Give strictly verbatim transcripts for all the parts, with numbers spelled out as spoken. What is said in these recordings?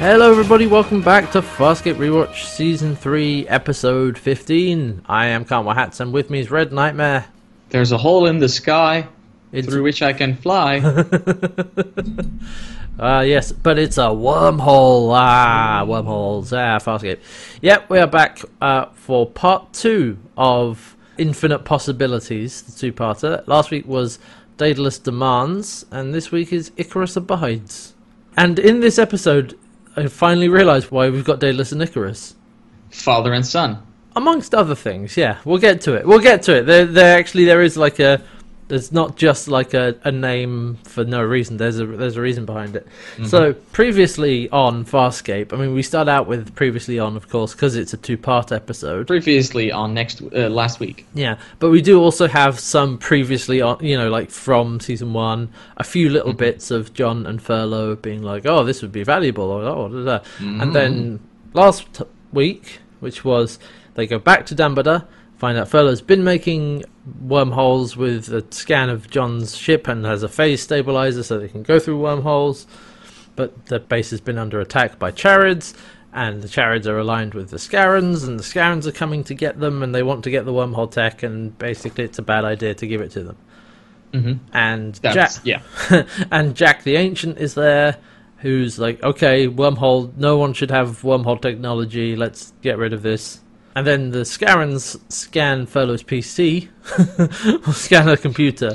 Hello everybody, welcome back to Farscape Rewatch Season three, Episode fifteen. I am Kam Wahats and with me is Red Nightmare. There's a hole in the sky it's... through which I can fly. uh, yes, but it's a wormhole. Ah, wormholes. Ah, Farscape. Yep, we are back uh, for Part two of Infinite Possibilities, the two-parter. Last week was Daedalus Demands, and this week is Icarus Abides. And in this episode, I finally realised why we've got Daedalus and Icarus. Father and son. Amongst other things, yeah. We'll get to it. We'll get to it. There, there actually, there is like a... There's not just like a, a name for no reason. There's a there's a reason behind it. Mm-hmm. So, previously on Farscape, I mean, we start out with previously on, of course, because it's a two-part episode. Previously on next uh, last week. Yeah, but we do also have some previously on, you know, like from season one, a few little mm-hmm. bits of John and Furlow being like, oh, this would be valuable, or oh, da, da. Mm-hmm. And then last t- week, which was they go back to Dam-Ba-Da, find out Furlow's been making wormholes with a scan of John's ship and has a phase stabilizer so they can go through wormholes. But the base has been under attack by Charrids, and the Charrids are aligned with the Scarrans, and the Scarrans are coming to get them, and they want to get the wormhole tech, and basically it's a bad idea to give it to them. Mm-hmm. And Jack, yeah. and Jack the Ancient is there, who's like, okay, wormhole, no one should have wormhole technology, let's get rid of this. And then the Scarrans scan Furlow's P C, or scan her computer.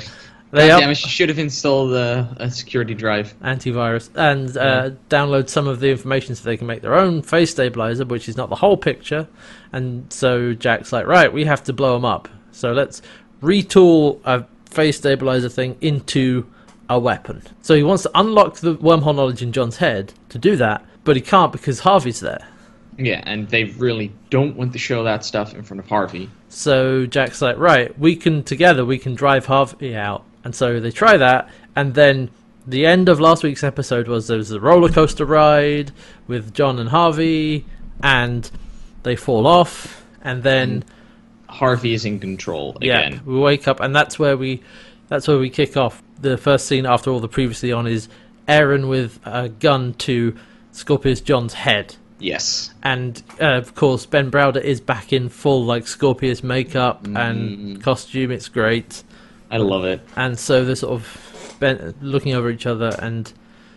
They up- damn, she should have installed a, a security drive. Antivirus. And uh, yeah. download some of the information so they can make their own phase stabilizer, which is not the whole picture. And so Jack's like, right, we have to blow them up. So let's retool a phase stabilizer thing into a weapon. So he wants to unlock the wormhole knowledge in John's head to do that, but he can't because Harvey's there. Yeah, and they really don't want to show that stuff in front of Harvey. So Jack's like, right, we can, together, we can drive Harvey out. And so they try that, and then the end of last week's episode was there was a roller coaster ride with John and Harvey, and they fall off, and then... And Harvey is in control again. Yeah, we wake up, and that's where we that's where we kick off. The first scene after all the previously on is Aeryn with a gun to Scorpius John's head. Yes. And, uh, of course, Ben Browder is back in full, like, Scorpius makeup mm. and costume. It's great. I love it. And so they're sort of ben- looking over each other and,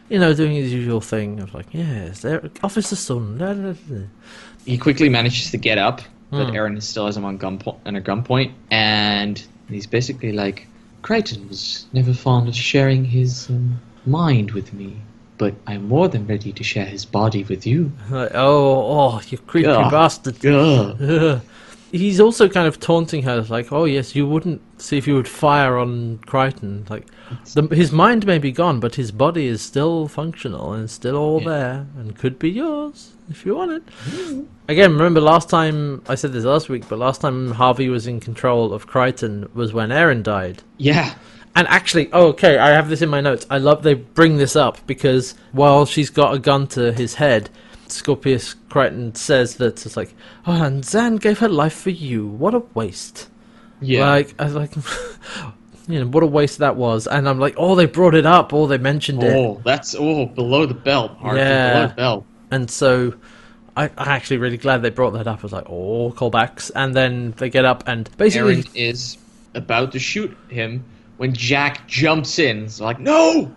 you know, doing his usual thing of, like, yes, Officer Sun. He quickly manages to get up, but mm. Aeryn still has him on gunpo- under gunpoint. And he's basically like, Crichton was never fond of sharing his um, mind with me. But I'm more than ready to share his body with you. Like, oh, oh, you creepy Ugh. bastard. Ugh. Ugh. He's also kind of taunting her, like, oh, yes, you wouldn't see if you would fire on Crichton. Like, the, his mind may be gone, but his body is still functional and still all yeah. there and could be yours if you want it. Mm. Again, remember last time, I said this last week, but last time Harvey was in control of Crichton was when Aeryn died. Yeah. And actually, oh, okay, I have this in my notes. I love they bring this up because while she's got a gun to his head, Scorpius Crichton says that it's like, oh, and Zhaan gave her life for you. What a waste. Yeah. Like, I was like, you know, what a waste that was. And I'm like, oh, they brought it up. Oh, they mentioned oh, it. Oh, that's, oh, below the belt. Harvey, yeah. Below the belt. And so I, I'm actually really glad they brought that up. I was like, oh, callbacks. And then they get up and basically... Aeryn is about to shoot him. When Jack jumps in, it's like, no!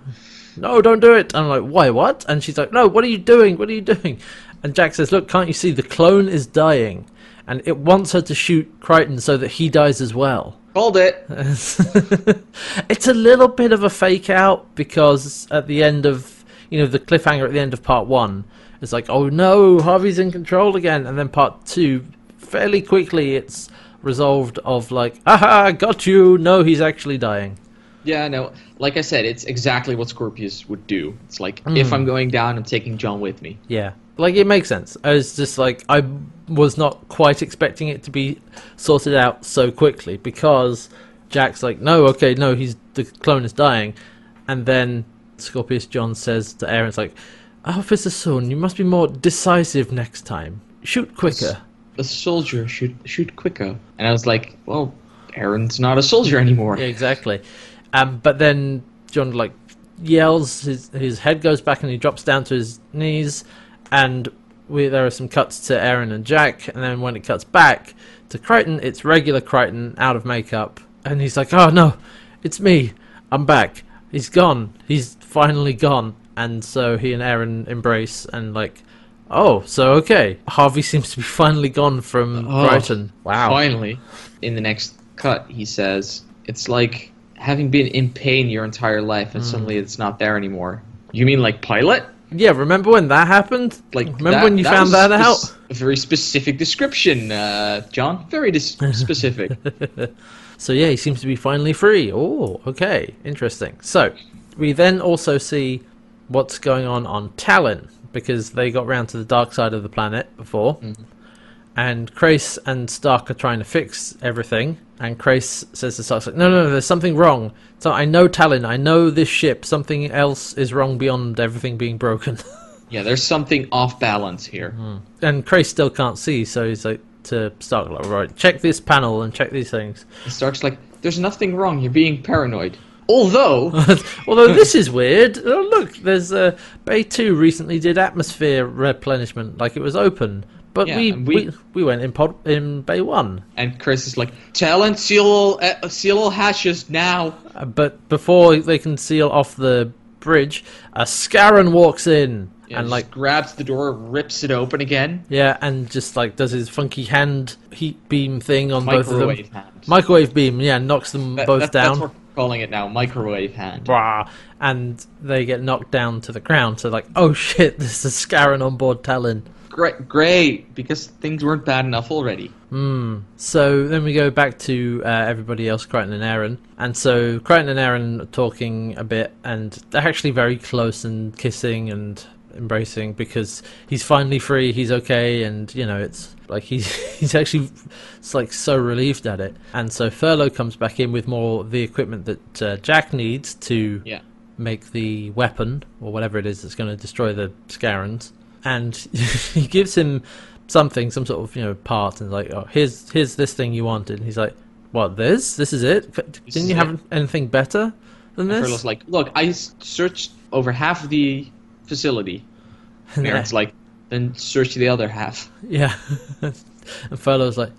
No, don't do it! And I'm like, why, what? And she's like, no, what are you doing? What are you doing? And Jack says, look, can't you see the clone is dying? And it wants her to shoot Crichton so that he dies as well. Called it! It's a little bit of a fake out, because at the end of, you know, the cliffhanger at the end of part one, it's like, oh no, Harvey's in control again. And then part two, fairly quickly, it's... resolved of like, aha, got you, no, he's actually dying. Yeah, no, like I said, it's exactly what Scorpius would do. It's like, mm. if I'm going down, I'm taking John with me. Yeah, like, it makes sense. I was just like, I was not quite expecting it to be sorted out so quickly, because Jack's like, no, okay, no, he's the clone is dying. And then Scorpius John says to Aeryn, it's like, Officer Sun, you must be more decisive next time. Shoot quicker. It's- A soldier shoot shoot quicker, and I was like, "Well, Aaron's not a soldier anymore." Yeah, exactly. Um, but then John like yells, his his head goes back, and he drops down to his knees, and we, there are some cuts to Aeryn and Jack, and then when it cuts back to Crichton, it's regular Crichton out of makeup, and he's like, oh no, it's me, I'm back. He's gone, he's finally gone. And so he and Aeryn embrace, and like, oh, so okay, Harvey seems to be finally gone from oh, Crichton. Wow. Finally. In the next cut, he says, it's like having been in pain your entire life and mm. suddenly it's not there anymore. You mean like Pilot? Yeah, remember when that happened? Like, remember that, when you that found that out? A very specific description, uh, John. Very dis- specific. So yeah, he seems to be finally free. Oh, okay. Interesting. So we then also see what's going on on Talyn, because they got round to the dark side of the planet before. Mm-hmm. And Crais and Stark are trying to fix everything. And Crais says to Stark, like, no, no, no, there's something wrong. So I know Talyn, I know this ship. Something else is wrong beyond everything being broken. Yeah, there's something off balance here. Mm. And Crais still can't see, so he's like to Stark, like, right, check this panel and check these things. And Stark's like, there's nothing wrong, you're being paranoid. Although, although this is weird. Oh, look, there's uh, Bay two recently did atmosphere replenishment, like it was open. But yeah, we, we, we we went in pod, in bay one. And Crais is like, Talyn, seal all, uh, seal all hatches now. Uh, but before they can seal off the bridge, a Scarran walks in yeah, and like grabs the door, rips it open again. Yeah, and just like does his funky hand heat beam thing on microwave both of them. Microwave hand. Microwave beam, yeah, knocks them that, both that, down. That's what we're calling it now, microwave hand. Blah. And they get knocked down to the ground. So like, oh shit, there's a Scarran on board Talyn. Great, great, because things weren't bad enough already. Mm. So then we go back to uh, everybody else, Crichton and Aeryn. And so Crichton and Aeryn are talking a bit, and they're actually very close and kissing and embracing because he's finally free, he's okay, and, you know, it's like he's, he's actually it's like so relieved at it. And so Furlow comes back in with more of the equipment that uh, Jack needs to yeah. make the weapon, or whatever it is that's going to destroy the Scarrans. And he gives him something, some sort of, you know, part, and like, oh, here's here's this thing you wanted. And he's like, what, this? This is it? Didn't this you have it. anything better than and this? Furlow's like, look, I searched over half the facility. And yeah. Aeryn's like, then search the other half. Yeah. And Furlow's like,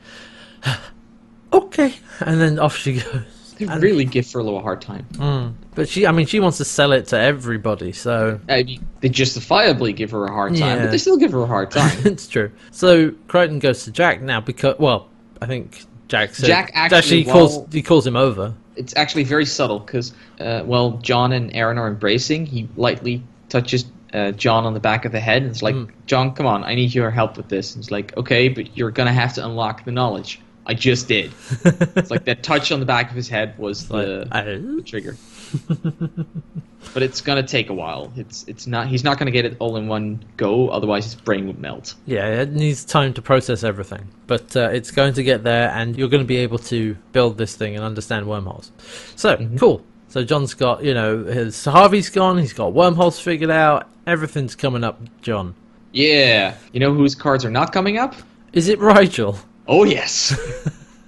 okay. And then off she goes. They and really give Furlow a hard time. Mm. But she, I mean, she wants to sell it to everybody, so... I mean, they justifiably give her a hard time, yeah. But they still give her a hard time. It's true. So, Crichton goes to Jack now because... Well, I think Jack said... Jack actually... actually calls, well, he calls him over. It's actually very subtle, because, uh, well, John and Aeryn are embracing. He lightly touches uh, John on the back of the head, and it's like, mm. John, come on, I need your help with this. And it's like, okay, but you're going to have to unlock the knowledge. I just did. It's like that touch on the back of his head was the, like, the trigger. But it's gonna take a while. It's it's not. He's not gonna get it all in one go. Otherwise, his brain would melt. Yeah, it needs time to process everything. But uh, it's going to get there, and you're going to be able to build this thing and understand wormholes. So mm-hmm. cool. So John's got, you know, his Harvey's gone. He's got wormholes figured out. Everything's coming up, John. Yeah. You know whose cards are not coming up? Is it Rigel? Oh yes.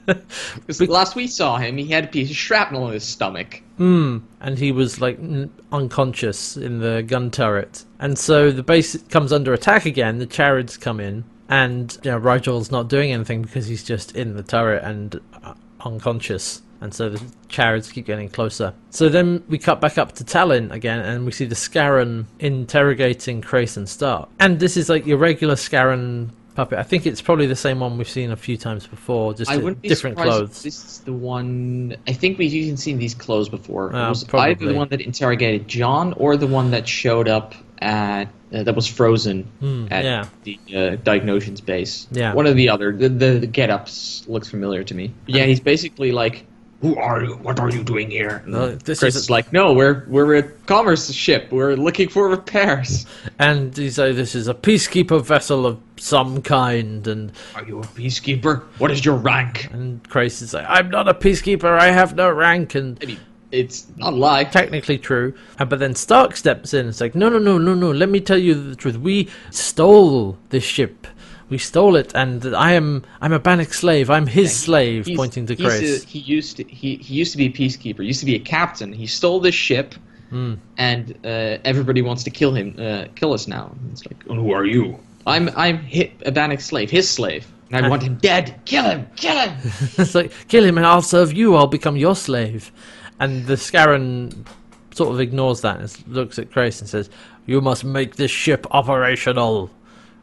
Because last we saw him, he had a piece of shrapnel in his stomach. Hmm. And he was, like, n- unconscious in the gun turret. And so the base comes under attack again, the Charrids come in, and, you know, Rigel's not doing anything because he's just in the turret and uh, unconscious. And so the Charrids keep getting closer. So then we cut back up to Talyn again, and we see the Scarran interrogating Crais and Stark. And this is, like, your regular Scarran... puppet. I think it's probably the same one we've seen a few times before, just I in different clothes. This is the one. I think we've even seen these clothes before. Uh, it was probably. Either the one that interrogated John or the one that showed up at uh, that was frozen mm, at yeah. the uh, Diagnostian's base. Yeah, one or the other. The, the, the get-ups looks familiar to me. But yeah, he's basically like, "Who are you? What are you doing here?" No, this Crais is a... like, "No, we're we're a commerce ship. We're looking for repairs." And he's like, "This is a peacekeeper vessel of some kind." And are you a peacekeeper? What is your rank? And Crais is like, "I'm not a peacekeeper. I have no rank." And I mean, it's not a lie, technically true. And but then Stark steps in. It's like, "No, no, no, no, no. Let me tell you the truth. We stole this ship." We stole it, and I am I'm a Bannock slave. I'm his yeah, slave, he's, pointing to Crais. He used to he, he used to be a peacekeeper. He used to be a captain. He stole this ship, mm. and uh, everybody wants to kill him, uh, kill us now. And it's like, well, who are you? I'm I'm Hip Abanic's slave, his slave, and I want him dead. Kill him, kill him. It's like, kill him, and I'll serve you. I'll become your slave. And the Scarran sort of ignores that and looks at Crais and says, "You must make this ship operational.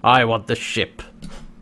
I want the ship."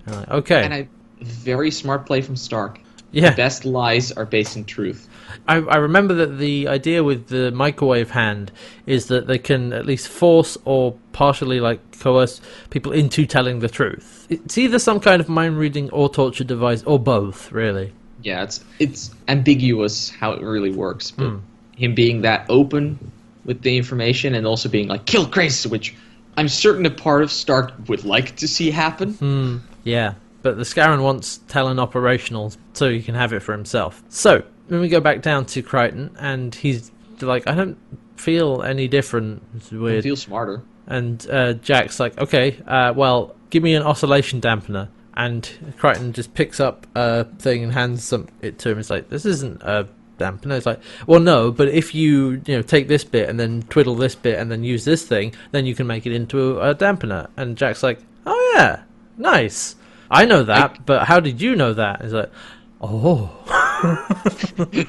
And like, okay. And I, very smart play from Stark. Yeah. The best lies are based in truth. I, I remember that the idea with the microwave hand is that they can at least force or partially like coerce people into telling the truth. It's either some kind of mind reading or torture device or both, really. Yeah, it's it's ambiguous how it really works. But mm. him being that open with the information and also being like, kill Crais, which I'm certain a part of Stark would like to see happen. Mm. Yeah. But the Scarran wants Talyn operational so he can have it for himself. So, when we go back down to Crichton, and he's like, I don't feel any different. It's weird. I feel smarter. And uh, Jack's like, okay, uh, well, give me an oscillation dampener. And Crichton just picks up a thing and hands some, it to him. It's like, this isn't a dampener. It's like, well, no, but if you, you know, take this bit and then twiddle this bit and then use this thing, then you can make it into a dampener. And Jack's like, oh, yeah, nice. I know that, like, but how did you know that? It's like, oh.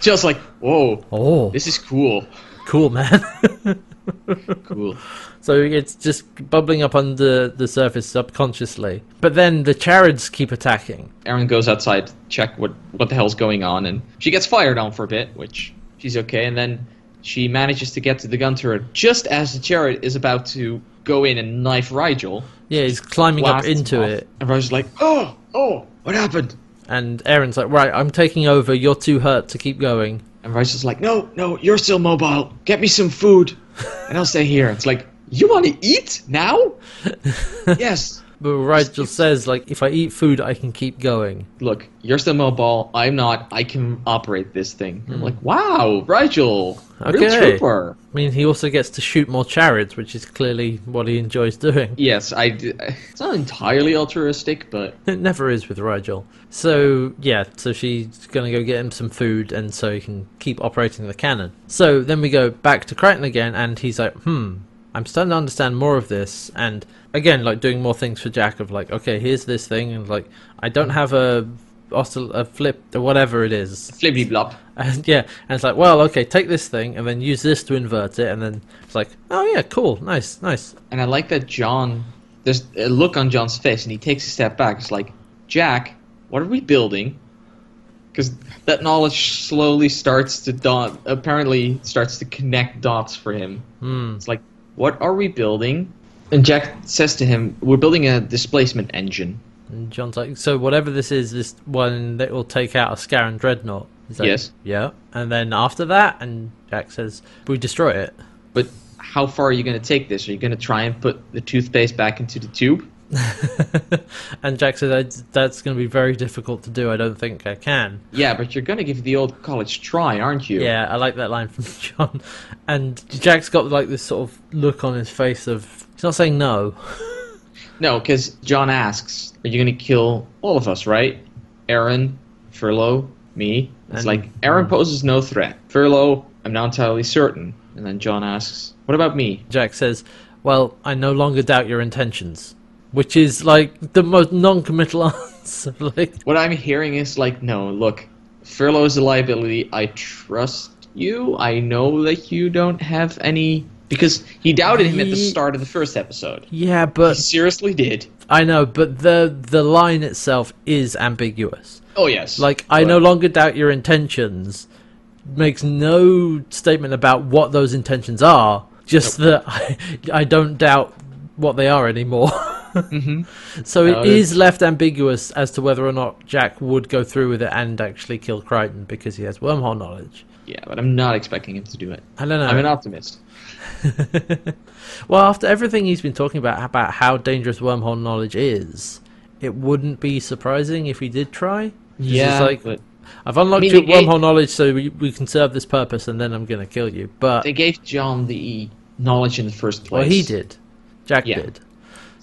Just like, whoa. Oh. This is cool. Cool, man. Cool. So it's just bubbling up under the surface subconsciously. But then the Charrids keep attacking. Aeryn goes outside to check what, what the hell's going on, and she gets fired on for a bit, which she's okay, and then she manages to get to the gun turret just as the Charrid is about to go in and knife Rigel. Yeah, he's climbing up into it. And Rigel's like, oh, oh, what happened? And Aaron's like, right, I'm taking over. You're too hurt to keep going. And Rigel's like, no, no, you're still mobile. Get me some food, and I'll stay here. It's like, you want to eat now? Yes. But Rigel says, like, if I eat food, I can keep going. Look, you're still mobile. I'm not. I can operate this thing. Mm. I'm like, wow, Rigel, okay. Real trooper. I mean, he also gets to shoot more Charrids, which is clearly what he enjoys doing. Yes, I d- it's not entirely altruistic, but... It never is with Rigel. So, yeah, so she's going to go get him some food, and so he can keep operating the cannon. So then we go back to Crichton again, and he's like, hmm... I'm starting to understand more of this, and again, like, doing more things for Jack of, like, okay, here's this thing, and, like, I don't have a, oscill- a flip, or whatever it is. Flippy-blop. And, yeah, and it's like, well, okay, take this thing, and then use this to invert it, and then it's like, oh, yeah, cool, nice, nice. And I like that John, there's a look on John's face, and he takes a step back. It's like, Jack, what are we building? Because that knowledge slowly starts to dot, apparently starts to connect dots for him. Mm. It's like, what are we building? And Jack says to him, we're building a displacement engine. And John's like, so whatever this is, this one that will take out a Scarran dreadnought. He's like, yes. Yeah. And then after that, and Jack says, we destroy it. But how far are you going to take this? Are you going to try and put the toothpaste back into the tube? And Jack says, that's going to be very difficult to do. I don't think I can. Yeah, but you're going to give the old college try, aren't you? Yeah, I like that line from John. And Jack's got like this sort of look on his face of, he's not saying no. No, because John asks, are you going to kill all of us, right? Aeryn, Furlow, me. It's and, like, Aeryn poses no threat. Furlow, I'm not entirely certain. And then John asks, what about me? Jack says, well, I no longer doubt your intentions. Which is, like, the most non-committal answer. Like, what I'm hearing is, like, no, look, Furlow is a liability. I trust you. I know that you don't have any... Because he doubted him at the start of the first episode. Yeah, but... He seriously did. I know, but the the line itself is ambiguous. Oh, yes. Like, I but... no longer doubt your intentions makes no statement about what those intentions are, just nope. that I, I don't doubt what they are anymore. Mm-hmm. So it no, is left ambiguous as to whether or not Jack would go through with it and actually kill Crichton because he has wormhole knowledge. Yeah, but I'm not expecting him to do it. I don't know. I'm an optimist. Well, after everything he's been talking about, about how dangerous wormhole knowledge is, it wouldn't be surprising if he did try. Yeah, like, but... I've unlocked I mean, your wormhole gave... knowledge so we, we can serve this purpose and then I'm going to kill you. But they gave John the knowledge in the first place. Well, he did. Jack yeah. did.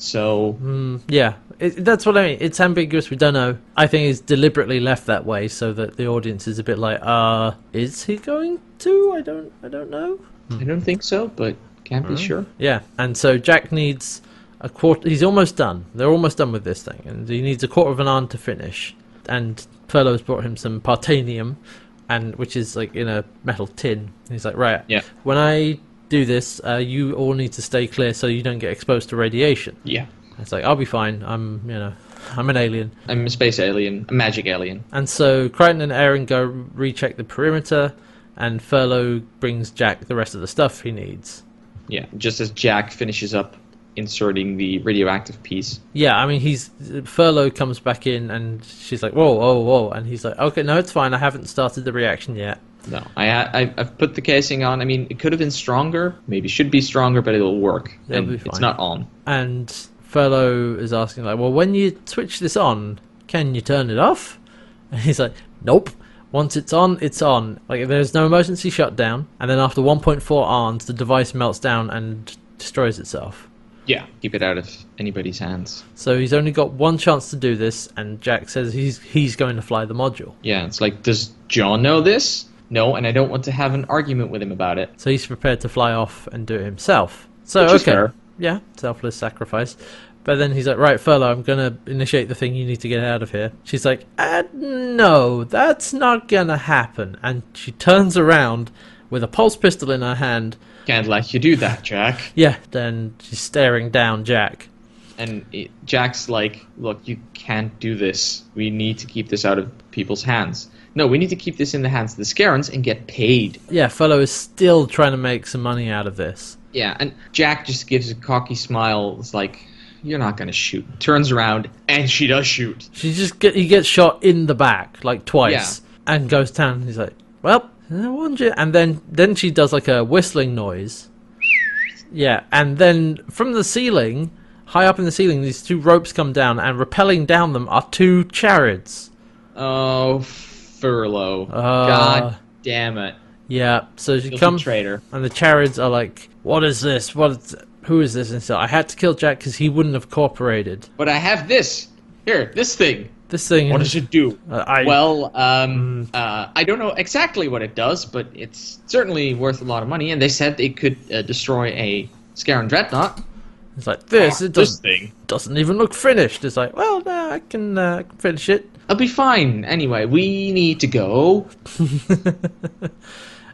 So mm, yeah, it, that's what I mean. It's ambiguous. We don't know. I think it's deliberately left that way so that the audience is a bit like, uh, is he going to? I don't, I don't know. Hmm. I don't think so, but can't All be right. sure. Yeah, and so Jack needs a quarter... He's almost done. They're almost done with this thing, and he needs a quarter of an arm to finish. And Furlow's brought him some partanium, and which is like in a metal tin. He's like, right, yeah. when I do this, uh, you all need to stay clear so you don't get exposed to radiation. Yeah. It's like, I'll be fine. I'm, you know... I'm an alien. I'm a space alien, a magic alien. And so Crichton and Aeryn go recheck the perimeter, and Furlow brings Jack the rest of the stuff he needs. Yeah, just as Jack finishes up inserting the radioactive piece. Yeah, I mean, he's Furlow comes back in, and she's like, whoa, whoa, whoa. And he's like, okay, no, it's fine. I haven't started the reaction yet. No, I, I, I've put the casing on. I mean, it could have been stronger. Maybe should be stronger, but it'll work. It'll and be fine. It's not on. And... Furlow is asking, like, well, when you switch this on, can you turn it off? And he's like, nope. Once it's on, it's on. Like, there's no emergency shutdown. And then after one point four arns, the device melts down and destroys itself. Yeah, keep it out of anybody's hands. So he's only got one chance to do this, and Jack says he's he's going to fly the module. Yeah, it's like, does John know this? No, and I don't want to have an argument with him about it. So he's prepared to fly off and do it himself. So, Which okay. Is Yeah, selfless sacrifice. But then he's like, right, Furlow, I'm going to initiate the thing. You need to get out of here. She's like, ah, no, that's not going to happen. And she turns around with a pulse pistol in her hand. Can't let you do that, Jack. Yeah, then she's staring down Jack. And it, Jack's like, look, you can't do this. We need to keep this out of people's hands. No, we need to keep this in the hands of the Scarrans and get paid. Yeah, Furlow is still trying to make some money out of this. Yeah, and Jack just gives a cocky smile. It's like, you're not going to shoot. Turns around, and she does shoot. She just get, he gets shot in the back, like, twice. Yeah. And goes down, and he's like, well, I warned you. And then, then she does, like, a whistling noise. Yeah, and then from the ceiling, high up in the ceiling, these two ropes come down, and rappelling down them are two Charrids. Oh, Furlow. Uh, God damn it. Yeah, so she comes, traitor. And the Charrids are like, what is this? What? Is, who is this? And so I had to kill Jack because he wouldn't have cooperated. But I have this. Here, this thing. This thing. What does it do? Uh, I, well, um, uh, I don't know exactly what it does, but it's certainly worth a lot of money. And they said it could uh, destroy a Scarran dreadnought. It's like, this, ah, it does, this thing doesn't even look finished. It's like, well, no, I can, uh, I can finish it. I'll be fine. Anyway, we need to go.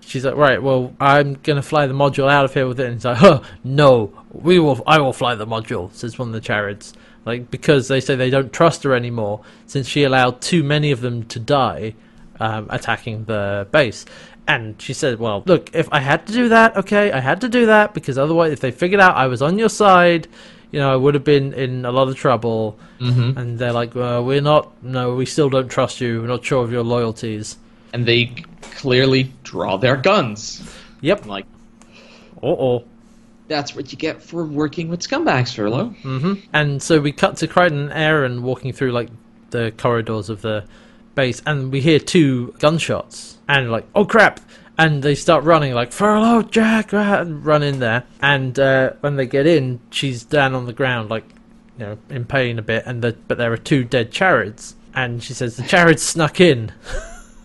She's like, right, well, I'm going to fly the module out of here with it. And he's like, huh, no, we will, I will fly the module, says one of the Charrids. Like, because they say they don't trust her anymore, since she allowed too many of them to die um, attacking the base. And she said, well, look, if I had to do that, okay, I had to do that, because otherwise, if they figured out I was on your side, you know, I would have been in a lot of trouble. Mm-hmm. And they're like, well, we're not, no, we still don't trust you. We're not sure of your loyalties. And they clearly draw their guns. Yep. I'm like, uh-oh. That's what you get for working with scumbags, Furlow. Mm-hmm. And so we cut to Crichton and Aeryn walking through, like, the corridors of the base, and we hear two gunshots. And, like, oh, crap! And they start running, like, Furlow, Jack, and run in there. And uh, when they get in, she's down on the ground, like, you know, in pain a bit, and the, but there are two dead Charrids. And she says, the Charrids snuck in.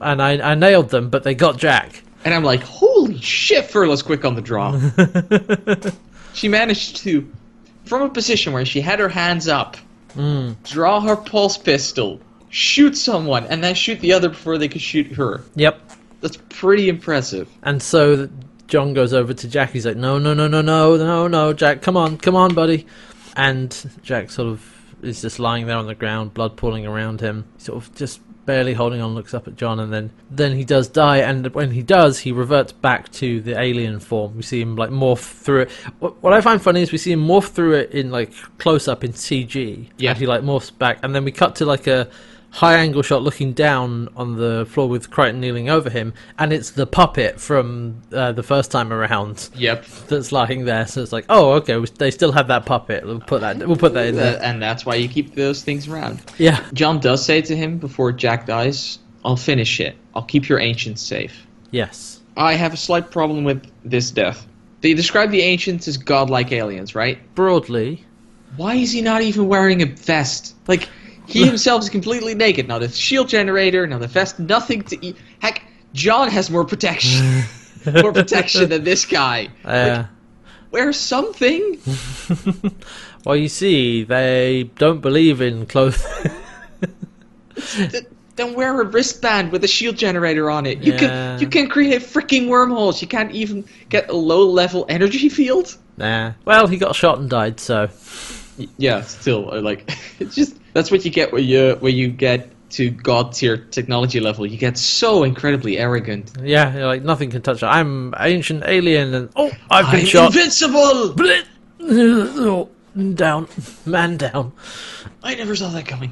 And I, I nailed them, but they got Jack. And I'm like, holy shit, Furlow's quick on the draw. She managed to, from a position where she had her hands up, mm. draw her pulse pistol, shoot someone, and then shoot the other before they could shoot her. Yep. That's pretty impressive. And so John goes over to Jack. He's like, no, no, no, no, no, no, no, Jack, come on, come on, buddy. And Jack sort of is just lying there on the ground, blood pooling around him, sort of just... barely holding on, looks up at John, and then then he does die. And when he does, he reverts back to the alien form. We see him like morph through it. What, what I find funny is we see him morph through it in like close up in C G. Yeah, and he like morphs back, and then we cut to like a high angle shot looking down on the floor with Crichton kneeling over him, and it's the puppet from uh, the first time around. Yep, that's lying there. So it's like, oh, okay, they still have that puppet. We'll put that. We'll put that in there. And that's why you keep those things around. Yeah. John does say to him before Jack dies, "I'll finish it. I'll keep your ancients safe." Yes. I have a slight problem with this death. They describe the ancients as godlike aliens, right? Broadly. Why is he not even wearing a vest? Like. He himself is completely naked. Not a shield generator, not a vest, nothing to eat. Heck, John has more protection. more protection than this guy. Yeah. Like, wear something. Well, you see, they don't believe in clothing. Then wear a wristband with a shield generator on it. You yeah. can you can create freaking wormholes. You can't even get a low-level energy field. Nah. Well, he got shot and died, so. Yeah, still, like, it's just that's what you get where you where you get to god tier technology level. You get so incredibly arrogant. Yeah, like nothing can touch it. I'm ancient alien, and oh, I've been I'm shot. Invincible. Blit. Oh, down, man, down. I never saw that coming.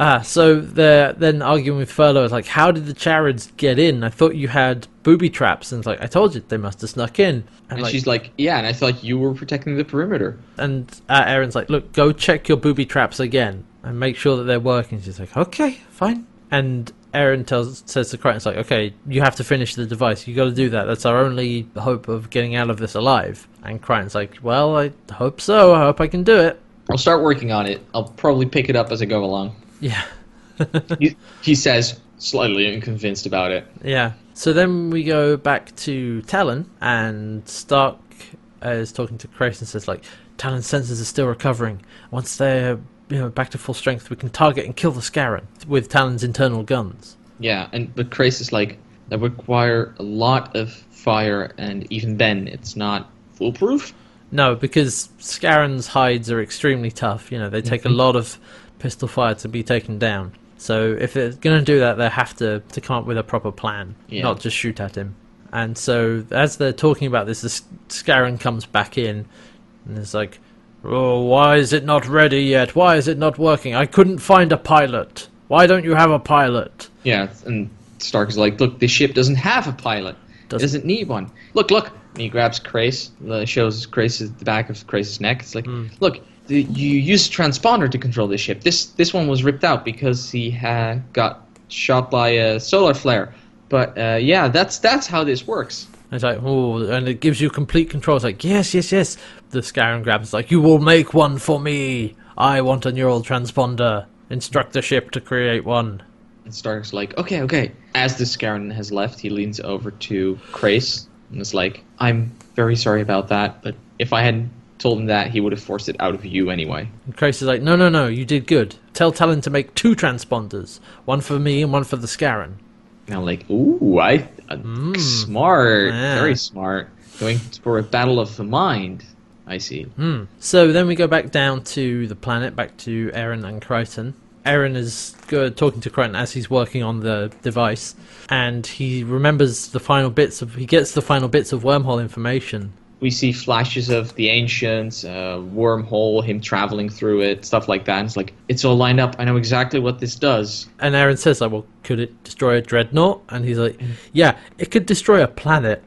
Ah, so they're then arguing with Furlow. It's like, how did the Charrids get in? I thought you had booby traps. And it's like, I told you, they must have snuck in. And, and like, she's like, yeah, and I thought you were protecting the perimeter. And uh, Aaron's like, look, go check your booby traps again and make sure that they're working. She's like, okay, fine. And Aeryn tells says to Crichton, it's like, okay, you have to finish the device. You got to do that. That's our only hope of getting out of this alive. And Crichton's like, well, I hope so. I hope I can do it. I'll start working on it. I'll probably pick it up as I go along. Yeah. he, he says, slightly unconvinced about it. Yeah. So then we go back to Talyn, and Stark uh, is talking to Crais and says, like, Talyn's senses are still recovering. Once they're you know, back to full strength, we can target and kill the Scarran with Talyn's internal guns. Yeah, and but Crais is like, that would require a lot of fire, and even then it's not foolproof. No, because Scarran's hides are extremely tough. You know, they take mm-hmm. a lot of pistol fire to be taken down. So if they're going to do that, they have to, to come up with a proper plan, yeah. not just shoot at him. And so as they're talking about this, the Scarran comes back in and is like, oh, why is it not ready yet? Why is it not working? I couldn't find a pilot. Why don't you have a pilot? Yeah, and Stark is like, look, this ship doesn't have a pilot. Doesn't, doesn't need one. Look, look. And he grabs Crais, shows Crais the back of Crais' neck. It's like, mm. look, you use transponder to control this ship. This this one was ripped out because he had got shot by a solar flare. But uh, yeah, that's that's how this works. And it's like, oh, and it gives you complete control. It's like, yes, yes, yes. The Scarran grabs like, you will make one for me. I want a neural transponder. Instruct the ship to create one. And Stark's like, okay, okay. As the Scarran has left, he leans over to Crais and is like, I'm very sorry about that, but if I hadn't told him that, he would have forced it out of you anyway. And Crais is like, no, no, no, you did good. Tell Talyn to make two transponders. One for me and one for the Scarran. And I'm like, ooh, I, uh, mm. smart, yeah. very smart. Going for a battle of the mind, I see. Mm. So then we go back down to the planet, back to Aeryn and Crichton. Aeryn is good, talking to Crichton as he's working on the device, and he remembers the final bits of, he gets the final bits of wormhole information. We see flashes of the Ancients, uh, wormhole, him traveling through it, stuff like that. And it's like, it's all lined up. I know exactly what this does. And Aeryn says, like, well, could it destroy a dreadnought? And he's like, yeah, it could destroy a planet.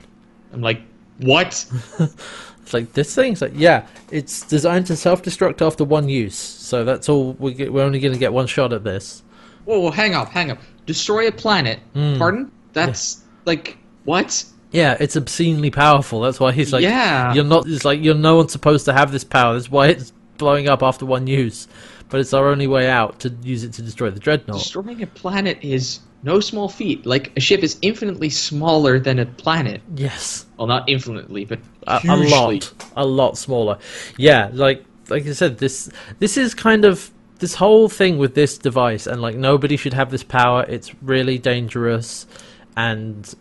I'm like, what? It's like, this thing's like, yeah, it's designed to self-destruct after one use. So that's all, we get, we're only going to get one shot at this. Whoa, whoa, hang up, hang up. Destroy a planet? Mm. Pardon? That's, yeah. like, what? Yeah, it's obscenely powerful. That's why he's like, yeah. you're not. It's like you're no one's supposed to have this power. That's why it's blowing up after one use. But it's our only way out to use it to destroy the dreadnought. Destroying a planet is no small feat. Like a ship is infinitely smaller than a planet. Yes. Well, not infinitely, but a, a lot, a lot smaller. Yeah, like like I said, this this is kind of this whole thing with this device, and like nobody should have this power. It's really dangerous, and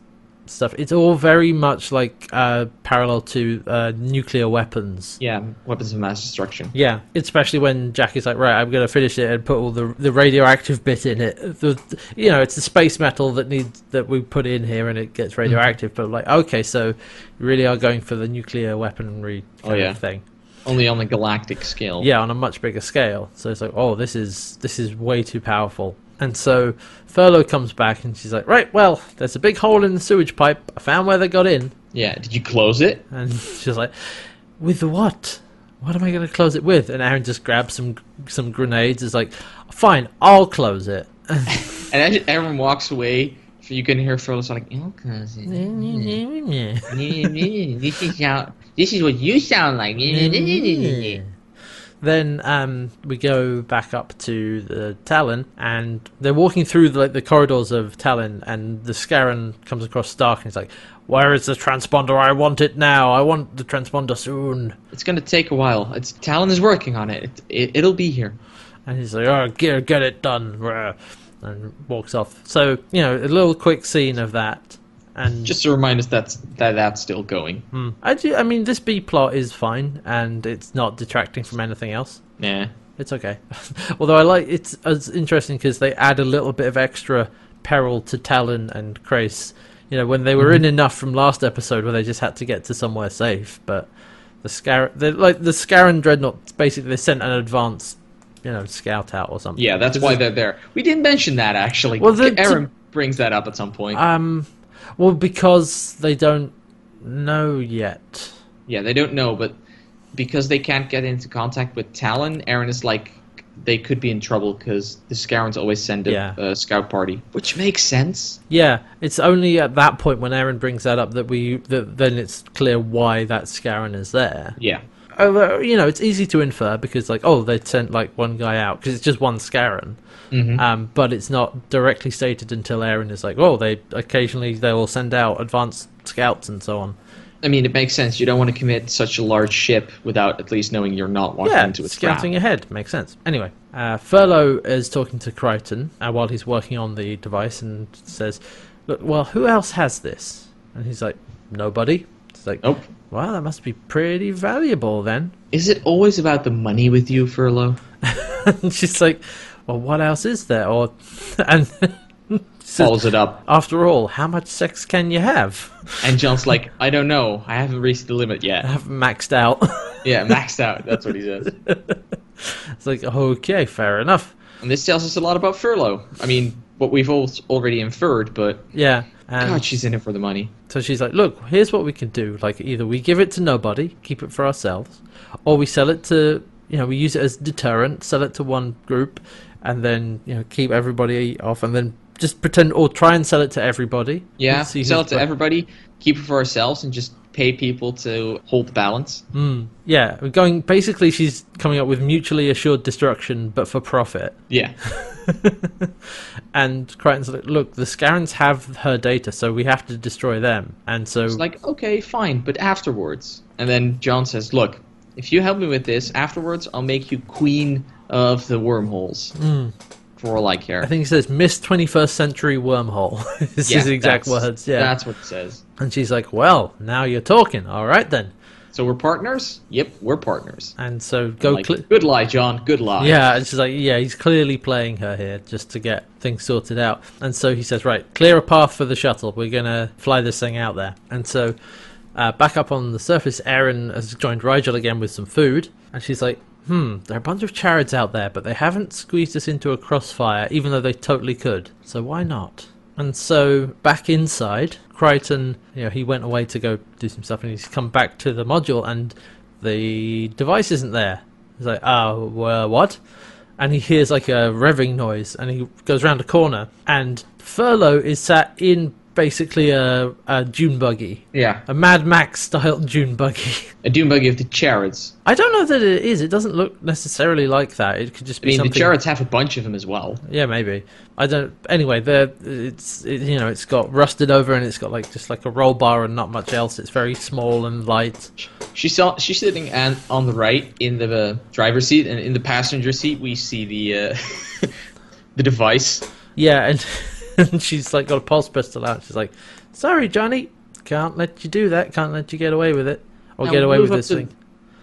stuff. It's all very much like uh, parallel to uh, nuclear weapons. Yeah, weapons of mass destruction. Yeah, especially when Jack is like, right, I'm going to finish it and put all the the radioactive bit in it. The, you know, it's the space metal that needs that we put in here and it gets radioactive. Mm. But like, okay, so you really are going for the nuclear weaponry kind oh, yeah. of thing. Only on the galactic scale. Yeah, on a much bigger scale. So it's like, oh, this is this is way too powerful. And so Furlow comes back and she's like, right, well, there's a big hole in the sewage pipe. I found where they got in. Yeah, did you close it? And she's like, with what? What am I going to close it with? And Aeryn just grabs some some grenades. Is like, fine, I'll close it. And Aeryn walks away. So you can hear Furlow sound like, I'll close it. This is how, this is what you sound like. Then um, we go back up to the Talyn, and they're walking through the, like the corridors of Talyn, and the Scarran comes across Stark, and he's like, "Where is the transponder? I want it now. I want the transponder soon." It's going to take a while. It's Talyn is working on it. It, it. It'll be here. And he's like, "Oh, get get it done," and walks off. So you know, a little quick scene of that. And just to remind us that's, that that's still going. Hmm. I, do, I mean, this B-plot is fine, and it's not detracting from anything else. Nah. It's okay. Although I like... It's, it's interesting because they add a little bit of extra peril to Talyn and Crais. You know, when they were mm-hmm. in enough from last episode where they just had to get to somewhere safe, but the Scar... Like, the Scarran Dreadnought, basically, they sent an advance, you know, scout out or something. Yeah, that's why they're there. We didn't mention that, actually. Well, the, Aeryn t- brings that up at some point. Um... Well, because they don't know yet. Yeah, they don't know, but because they can't get into contact with Talyn, Aeryn is like, they could be in trouble because the Scarrans always send a yeah. uh, scout party, which makes sense. Yeah, it's only at that point when Aeryn brings that up that we that then it's clear why that Scarran is there. Yeah. Uh, you know, it's easy to infer because, like, oh, they sent, like, one guy out because it's just one Scarran. Mm-hmm. Um, but it's not directly stated until Aeryn is like, oh, they occasionally they will send out advanced scouts and so on. I mean, it makes sense. You don't want to commit such a large ship without at least knowing you're not walking yeah, into a trap. Yeah, scouting ahead. Makes sense. Anyway, uh, Furlow is talking to Crichton uh, while he's working on the device and says, look, well, who else has this? And he's like, nobody. It's like, nope. Wow, that must be pretty valuable then. Is it always about the money with you, Furlow? And she's like, well, what else is there? Or and says, follows it up. After all, how much sex can you have? And John's like, I don't know. I haven't reached the limit yet. I haven't maxed out. Yeah, maxed out. That's what he says. It's like, okay, fair enough. And this tells us a lot about Furlow. I mean, what we've all already inferred, but... yeah. And God, she's in it for the money. So she's like, look, here's what we can do. Like, either we give it to nobody, keep it for ourselves, or we sell it to, you know, we use it as deterrent, sell it to one group, and then, you know, keep everybody off, and then just pretend, or try and sell it to everybody. Yeah, sell it to everybody, keep it for ourselves, and just pay people to hold the balance. Mm, yeah, going basically she's coming up with mutually assured destruction, but for profit. Yeah. And Crichton's like, look, the Scarrans have her data, so we have to destroy them. And so it's like, okay, fine, but afterwards. And then John says, look, if you help me with this, afterwards I'll make you queen of the wormholes. Mm. For all I care. I think he says, Miss twenty-first Century Wormhole. This yeah, is the exact words. Yeah, that's what it says. And she's like, well, now you're talking. All right, then. So we're partners? Yep, we're partners. And so go... Like, cl- good lie, John. Good lie. Yeah, and she's like, yeah, he's clearly playing her here just to get things sorted out. And so he says, right, clear a path for the shuttle. We're going to fly this thing out there. And so uh, back up on the surface, Aeryn has joined Rigel again with some food. And she's like... Hmm, there are a bunch of Charrids out there, but they haven't squeezed us into a crossfire, even though they totally could. So why not? And so, back inside, Crichton, you know, he went away to go do some stuff, and he's come back to the module, and the device isn't there. He's like, oh, well, what? And he hears, like, a revving noise, and he goes around a corner, and Furlow is sat in... basically a, a dune buggy. Yeah. A Mad Max-style dune buggy. A dune buggy of the Charrids. I don't know that it is. It doesn't look necessarily like that. It could just be something... I mean, something... the Charrids have a bunch of them as well. Yeah, maybe. I don't... Anyway, it's it, you know, it's got rusted over and it's got like just like a roll bar and not much else. It's very small and light. She saw, she's sitting and on the right in the uh, driver's seat, and in the passenger seat we see the uh, the device. Yeah, and... And she's like got a pulse pistol out. She's like, sorry, Johnny, can't let you do that. Can't let you get away with it. Or now get away with this to, thing.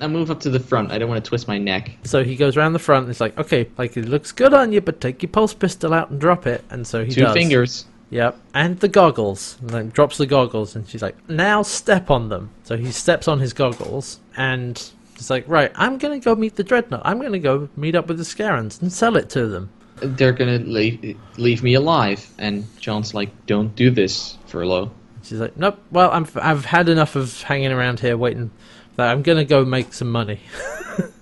Now move up to the front. I don't want to twist my neck. So he goes around the front and it's like, okay, like it looks good on you, but take your pulse pistol out and drop it. And so he Two does. Two fingers. Yep. And the goggles. And then drops the goggles. And she's like, now step on them. So he steps on his goggles and it's like, right, I'm going to go meet the Dreadnought. I'm going to go meet up with the Scarrans and sell it to them. They're going to leave, leave me alive. And John's like, don't do this, Furlow. She's like, nope, well, I'm, I've had enough of hanging around here waiting. I'm going to go make some money.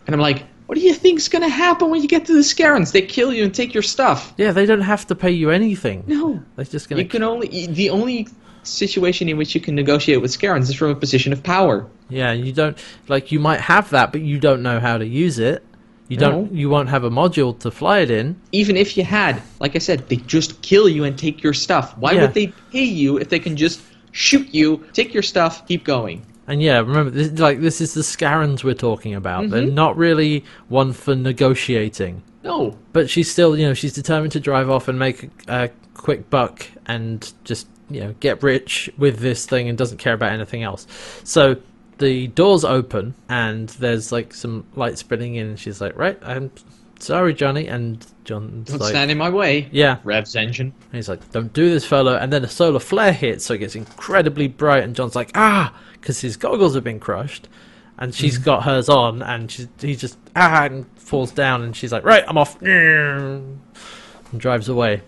And I'm like, what do you think's going to happen when you get to the Scarrans? They kill you and take your stuff. Yeah, they don't have to pay you anything. No. They're just going to... You can only... The only... situation in which you can negotiate with Scarrans is from a position of power. Yeah, you don't... Like, you might have that, but you don't know how to use it. You don't. No. You won't have a module to fly it in. Even if you had, like I said, they just kill you and take your stuff. Why yeah. would they pay you if they can just shoot you, take your stuff, keep going? And yeah, remember, this, like this is the Scarrans we're talking about. Mm-hmm. They're not really one for negotiating. No, but she's still, you know, she's determined to drive off and make a, a quick buck and just, you know, get rich with this thing and doesn't care about anything else. So the doors open and there's like some light spinning in and she's like, right, I'm sorry, Johnny. And John's don't like... stand in my way. Yeah. Rev's engine. And he's like, don't do this, fellow. And then a solar flare hits, so it gets incredibly bright and John's like, ah, because his goggles have been crushed and she's got hers on and she's, he just, ah, and falls down and she's like, right, I'm off. And drives away.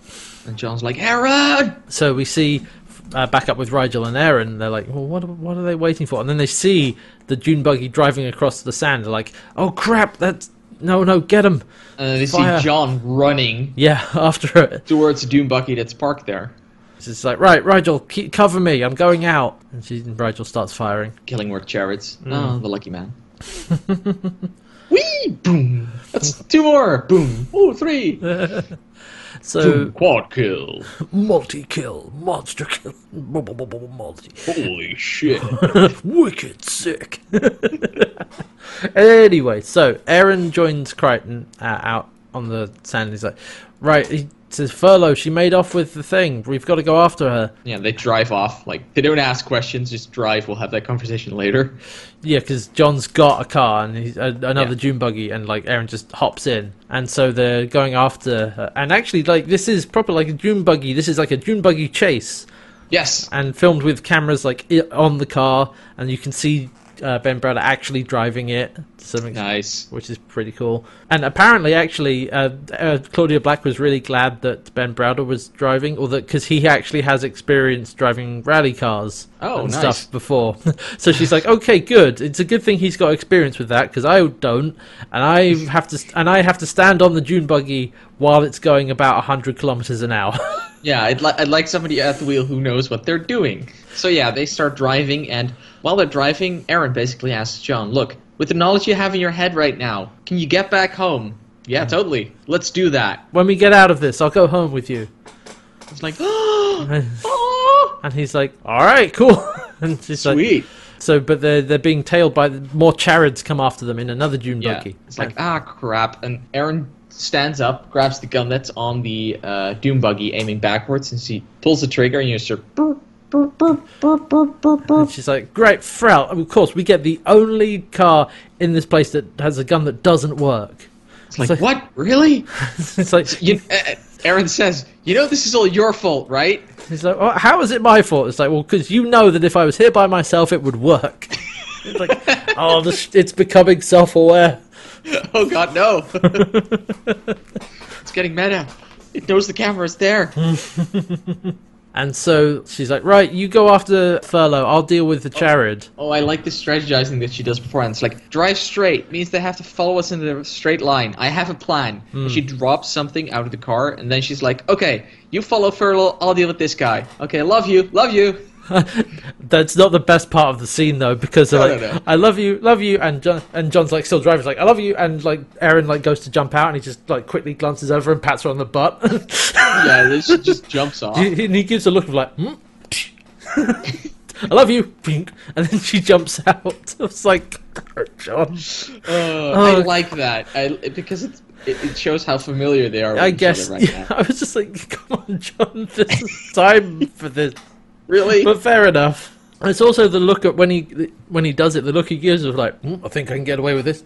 And John's like, Aeryn! So we see... Uh, back up with Rigel and Aeryn. They're like, well, what, what are they waiting for? And then they see the dune buggy driving across the sand. They're like, oh crap, that's no, no, get him. And then they Fire. see John running yeah, after it. Towards the dune buggy that's parked there. She's like, right, Rigel, keep, cover me, I'm going out. And, she, and Rigel starts firing. Killing more Charrids. Mm. Oh, the lucky man. Whee! Boom! That's two more! Boom! Oh, three! So quad kill, multi kill, monster kill, multi. Holy shit! Wicked sick. Anyway, so Aeryn joins Crichton uh, out on the sand. He's like, right. He says, Furlow, she made off with the thing. We've got to go after her. Yeah, they drive off. Like they don't ask questions. Just drive. We'll have that conversation later. Yeah, because John's got a car and he's uh, another yeah. dune buggy, and like Aeryn just hops in, and so they're going after her. And actually, like this is proper like a dune buggy. This is like a dune buggy chase. Yes. And filmed with cameras like on the car, and you can see. Uh, Dam-Ba-Da actually driving it to some extent, nice. Which is pretty cool. And apparently, actually, uh, uh, Claudia Black was really glad that Dam-Ba-Da was driving, or that because he actually has experience driving rally cars oh, and nice. Stuff before. So she's like, "Okay, good. It's a good thing he's got experience with that because I don't, and I have to, and I have to stand on the dune buggy while it's going about a hundred kilometers an hour." Yeah, I'd, li- I'd like somebody at the wheel who knows what they're doing. So yeah, they start driving, and while they're driving, Aeryn basically asks John, look, with the knowledge you have in your head right now, can you get back home? Yeah, totally. Let's do that. When we get out of this, I'll go home with you. It's like, oh! And he's like, all right, cool. And she's sweet. Like, so, but they're, they're being tailed by the, more Charrids come after them in another dune yeah, buggy. It's like, and, ah, crap. And Aeryn... stands up, grabs the gun that's on the uh, doom buggy, aiming backwards, and she pulls the trigger, and you just burp, burp, burp, burp, burp, burp, burp. And she's like, great, Frout. Of course, we get the only car in this place that has a gun that doesn't work. It's like, so, what? Really? It's like... So you, uh, Aeryn says, you know this is all your fault, right? He's like, well, how is it my fault? It's like, well, because you know that if I was here by myself, it would work. It's like, oh, this, it's becoming self-aware. Oh god, no. It's getting meta. It knows the camera's there. And so she's like, right, you go after Furlow, I'll deal with the Charrid. Oh, oh, I like this strategizing that she does beforehand. It's like, drive straight. It means they have to follow us in the straight line. I have a plan. Mm. And she drops something out of the car, and then she's like, okay, you follow Furlow, I'll deal with this guy. Okay, love you, love you. That's not the best part of the scene though, because no, like, no, no. I love you, love you, and John, and John's like still driving. He's like, I love you, and like Aeryn like goes to jump out, and he just like quickly glances over and pats her on the butt. Yeah, she just jumps off, he, and he gives a look of like, hmm? I love you, pink, and then she jumps out. It's like, John, uh, oh. I like that I because it's. It, it shows how familiar they are. With I guess. Each other right yeah, now. I was just like, come on, John, this is time for this. Really? But fair enough. It's also the look at when he when he does it, the look he gives is like, mm, I think I can get away with this.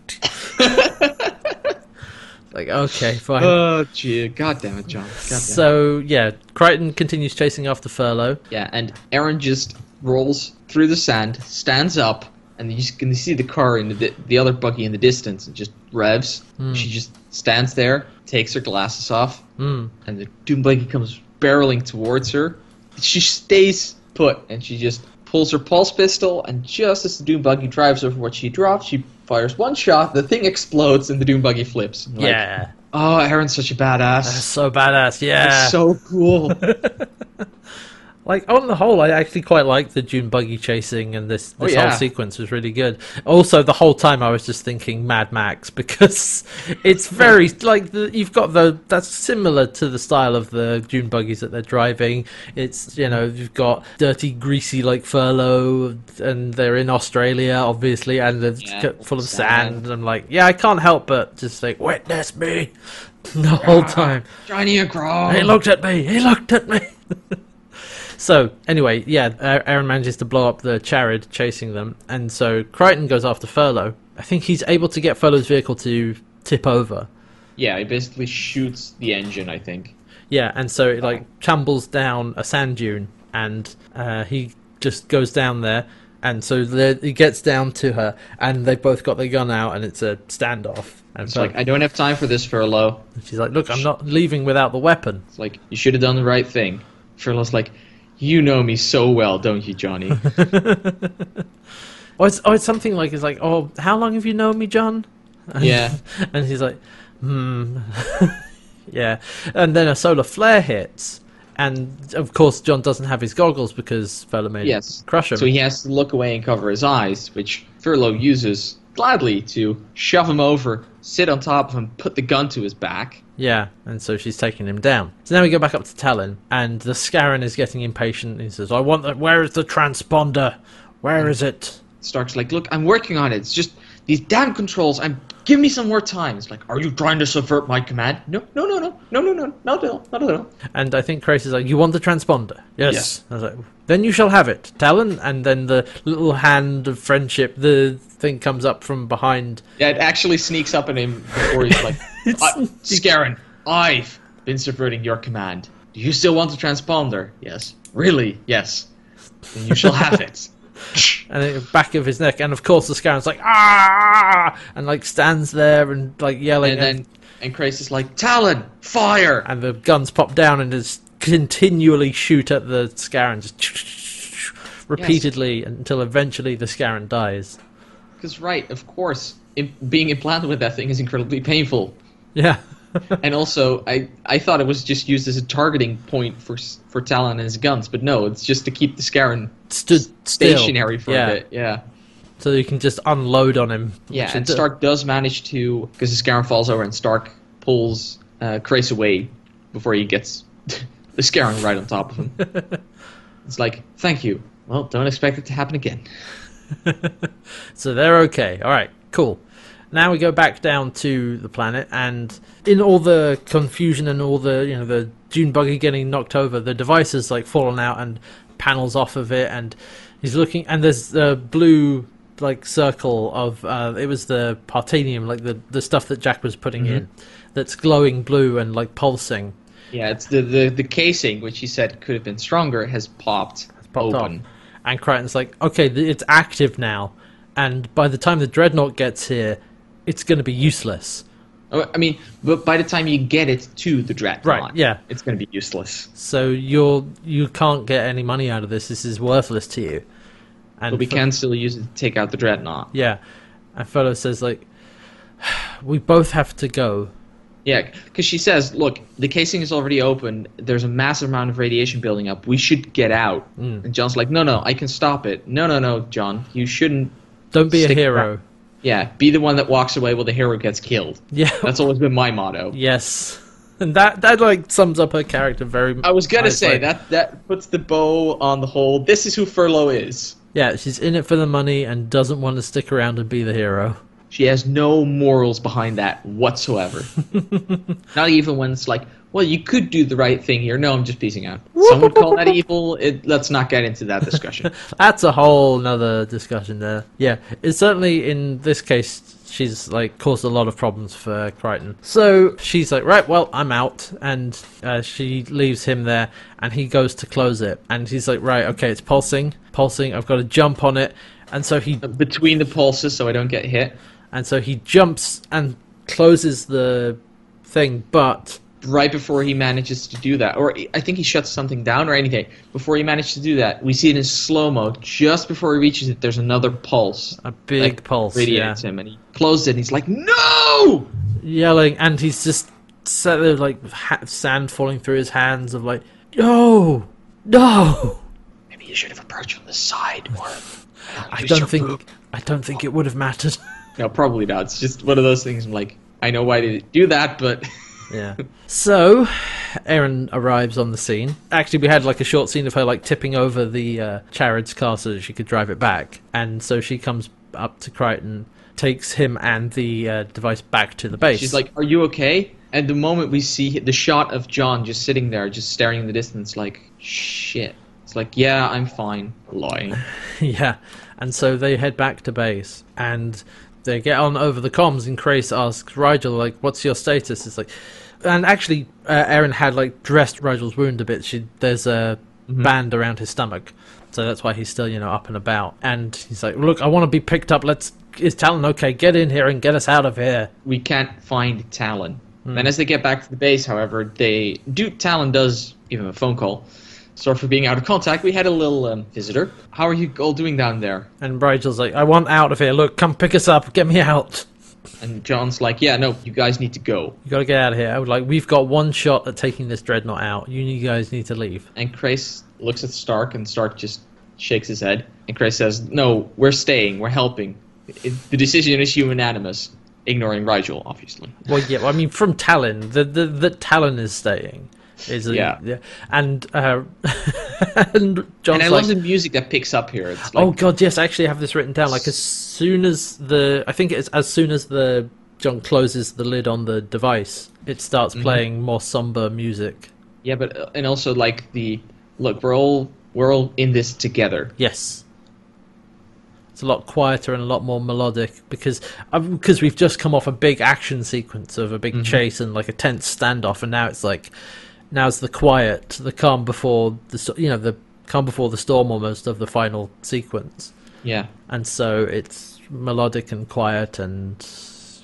Like, okay, fine. Oh, gee, god damn it, John. God damn so, it. yeah, Crichton continues chasing after Furlow. Yeah, and Aeryn just rolls through the sand, stands up, and you can see the car in the, the other buggy in the distance, and just revs. Mm. She just stands there, takes her glasses off, mm. and the doom buggy comes barreling towards her. She stays put, and she just pulls her pulse pistol, and just as the doom buggy drives over what she dropped, she fires one shot, the thing explodes, and the doom buggy flips. Like, yeah. Oh, Aaron's such a badass. That's so badass, yeah. That's so cool. like on the whole, I actually quite liked the Dune buggy chasing, and this, this oh, yeah. whole sequence was really good. Also, the whole time I was just thinking Mad Max, because it's very like the, you've got the that's similar to the style of the Dune buggies that they're driving. It's, you know, you've got dirty, greasy like Furlow, and they're in Australia, obviously, and they're yeah, full of sand. And I'm like, yeah, I can't help but just think, witness me. The whole time. Johnny across. He looked at me. He looked at me. So, anyway, yeah, Aeryn manages to blow up the Charrid chasing them. And so Crichton goes after Furlow. I think he's able to get Furlow's vehicle to tip over. Yeah, he basically shoots the engine, I think. Yeah, and so it, like, tumbles down a sand dune. And uh, he just goes down there. And so he gets down to her. And they've both got their gun out, and it's a standoff. And it's like, I don't have time for this, Furlow. And she's like, look, I'm not leaving without the weapon. It's like, you should have done the right thing. Furlow's like, you know me so well, don't you, Johnny? or, it's, or it's something like, it's like, oh, how long have you known me, John? And, yeah. And he's like, hmm. yeah. And then a solar flare hits. And, of course, John doesn't have his goggles because Furlow made yes. him crush him. So he has to look away and cover his eyes, which Furlow uses gladly to shove him over, sit on top of him, put the gun to his back. Yeah, and so she's taking him down. So now we go back up to Talyn, and the Scarran is getting impatient. He says, I want that. Where is the transponder? Where and is it? Stark's like, look, I'm working on it. It's just these damn controls. I'm Give me some more time. It's like, are you trying to subvert my command? No, no, no, no, no, no, no, not at all, not at all. And I think Crais is like, you want the transponder? Yes. yes. I was like, then you shall have it, Talyn. And then the little hand of friendship, the thing comes up from behind. Yeah, it actually sneaks up at him before he's like, I, Scarran, I've been subverting your command. Do you still want the transponder? Yes. Really? Yes. Then you shall have it. And in the back of his neck, and of course the Scarran's like, ah, and like stands there and like yelling, and then and, and Crais is like, Talyn, fire, and the guns pop down and just continually shoot at the Scarran, just repeatedly yes. until eventually the Scarran dies, because right, of course, imp- being implanted with that thing is incredibly painful. Yeah. And also, I, I thought it was just used as a targeting point for for Talyn and his guns, but no, it's just to keep the Scarran stood stationary still. for yeah. a bit. Yeah, so you can just unload on him. Yeah, and Stark do. does manage to, because the Scarran falls over and Stark pulls uh, Crais away before he gets the Scarran right on top of him. It's like, thank you. Well, don't expect it to happen again. So they're okay. All right, cool. Now we go back down to the planet, and in all the confusion and all the, you know, the Dune buggy getting knocked over, the device has like fallen out and panels off of it, and he's looking, and there's the blue like circle of uh, it was the Partenium, like the the stuff that Jack was putting mm-hmm. in, that's glowing blue and like pulsing. Yeah, it's the the, the casing, which he said could have been stronger, has popped, it's popped open. On. And Crichton's like, okay, it's active now, and by the time the Dreadnought gets here, it's going to be useless. I mean, but by the time you get it to the Dreadnought, right, yeah. it's going to be useless. So you're, you can't get any money out of this. This is worthless to you. And but we F- can still use it to take out the Dreadnought. Yeah. And Furlow says, like, we both have to go. Yeah, because she says, look, the casing is already open. There's a massive amount of radiation building up. We should get out. Mm. And John's like, no, no, I can stop it. No, no, no, John, you shouldn't. Don't be a hero. Around. Yeah, be the one that walks away while the hero gets killed. Yeah, that's always been my motto. Yes, and that that like sums up her character very much. I was gonna say that that puts the bow on the whole. This is who Furlow is. Yeah, she's in it for the money and doesn't want to stick around and be the hero. She has no morals behind that whatsoever. Not even when it's like, well, you could do the right thing here. No, I'm just piecing out. Some would call that evil. It, let's not get into that discussion. That's a whole nother discussion there. Yeah, it's certainly, in this case, she's like caused a lot of problems for Crichton. So she's like, right, well, I'm out. And uh, she leaves him there, and he goes to close it. And he's like, right, okay, it's pulsing, pulsing. I've got to jump on it. And so he... Between the pulses so I don't get hit. And so he jumps and closes the thing, but... Right before he manages to do that, or I think he shuts something down or anything, before he manages to do that, we see it in slow-mo. Just before he reaches it, there's another pulse. A big like, pulse, radiates yeah. him, and he closes it, and he's like, no! Yelling, and he's just sat there, like, ha- sand falling through his hands of, like, no! No! you should have approached from the side, or I don't think group. I don't think it would have mattered. No, probably not. It's just one of those things. I'm like, I know why did it do that, but yeah. So, Aeryn arrives on the scene. Actually, we had like a short scene of her like tipping over the uh, Charrids car so that she could drive it back, and so she comes up to Crichton, takes him and the uh, device back to the base. She's like, "Are you okay?" And the moment we see the shot of John just sitting there, just staring in the distance, like, shit. It's like, yeah, I'm fine. Lying. Yeah. And so they head back to base, and they get on over the comms, and Crais asks Rigel, like, what's your status? It's like... And actually, uh, Aeryn had, like, dressed Rigel's wound a bit. She There's a mm-hmm. band around his stomach, so that's why he's still, you know, up and about. And he's like, look, I want to be picked up. Let's... Is Talyn okay? Get in here and get us out of here. We can't find Talyn. Mm. And as they get back to the base, however, they do. Talyn does give him a phone call. Sorry for being out of contact. We had a little um, visitor. How are you all doing down there? And Rigel's like, I want out of here. Look, come pick us up. Get me out. And John's like, yeah, no, you guys need to go. You got to get out of here. I would like, we've got one shot at taking this dreadnought out. You, you guys need to leave. And Crais looks at Stark, and Stark just shakes his head. And Crais says, no, we're staying. We're helping. It, it, the decision is unanimous. Ignoring Rigel, obviously. Well, yeah, I mean, from Talyn, the the, the Talyn is staying. Is a, yeah. yeah. And, uh, and John's And I like, love the music that picks up here. It's like, oh, God, yes, I actually have this written down. Like, as soon as the... I think it's as soon as the John closes the lid on the device, it starts mm-hmm. playing more somber music. Yeah, but... Uh, and also, like, the... Look, we're all, we're all in this together. Yes. A lot quieter and a lot more melodic because um, because we've just come off a big action sequence of a big mm-hmm. chase and like a tense standoff, and now it's like now's the quiet, the calm before the you know the calm before the storm almost of the final sequence. Yeah, and so it's melodic and quiet and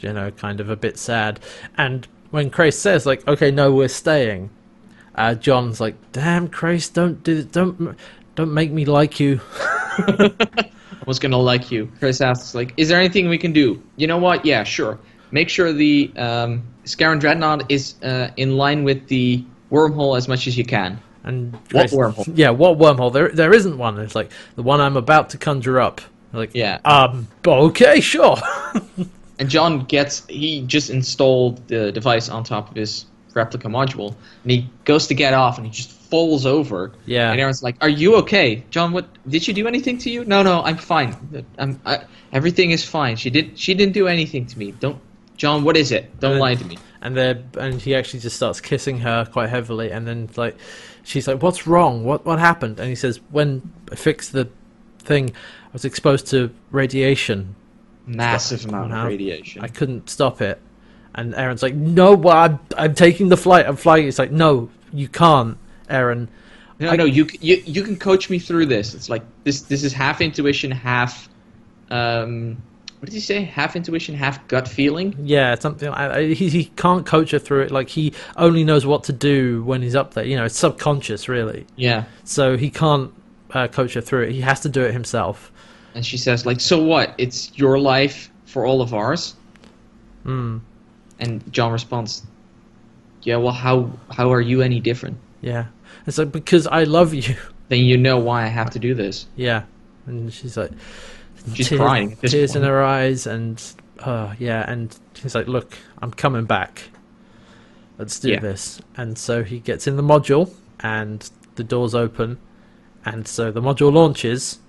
you know kind of a bit sad. And when Crais says like, okay, no, we're staying, uh, John's like, damn, Crais, don't do don't don't make me like you. I was gonna like you. Crais asks, like, is there anything we can do? You know what? Yeah, sure. Make sure the um, Scarran Dreadnought is uh, in line with the wormhole as much as you can. And Crais, what wormhole? Yeah, what wormhole? There, there isn't one. It's like the one I'm about to conjure up. Like, yeah. Um. Okay, sure. And John gets. He just installed the device on top of his replica module, and he goes to get off, and he just. Falls over. Yeah. And Aaron's like, "Are you okay, John? What did she do anything to you?" No, no, I'm fine. I'm I, everything is fine. She did. She didn't do anything to me. Don't, John. What is it? Don't and, lie to me. And there, and he actually just starts kissing her quite heavily. And then like, she's like, "What's wrong? What what happened?" And he says, "When I fixed the thing, I was exposed to radiation. Massive Stop. amount of radiation. I couldn't stop it." And Aaron's like, "No, I'm I'm taking the flight. I'm flying." It's like, "No, you can't." Aeryn, no, I, no, you, you you can coach me through this. It's like this. This is half intuition, half. Um, what did he say? Half intuition, half gut feeling. Yeah, something. I, I, he he can't coach her through it. Like he only knows what to do when he's up there. You know, it's subconscious, really. Yeah. So he can't uh, coach her through it. He has to do it himself. And she says, like, so what? It's your life for all of ours. Hmm. And John responds, yeah. Well, how how are you any different? Yeah. It's like, because I love you. Then you know why I have to do this. Yeah. And she's like... She's tears, crying at this Tears point. in her eyes and... Uh, yeah, and he's like, look, I'm coming back. Let's do yeah. this. And so he gets in the module, and the doors open, and so the module launches,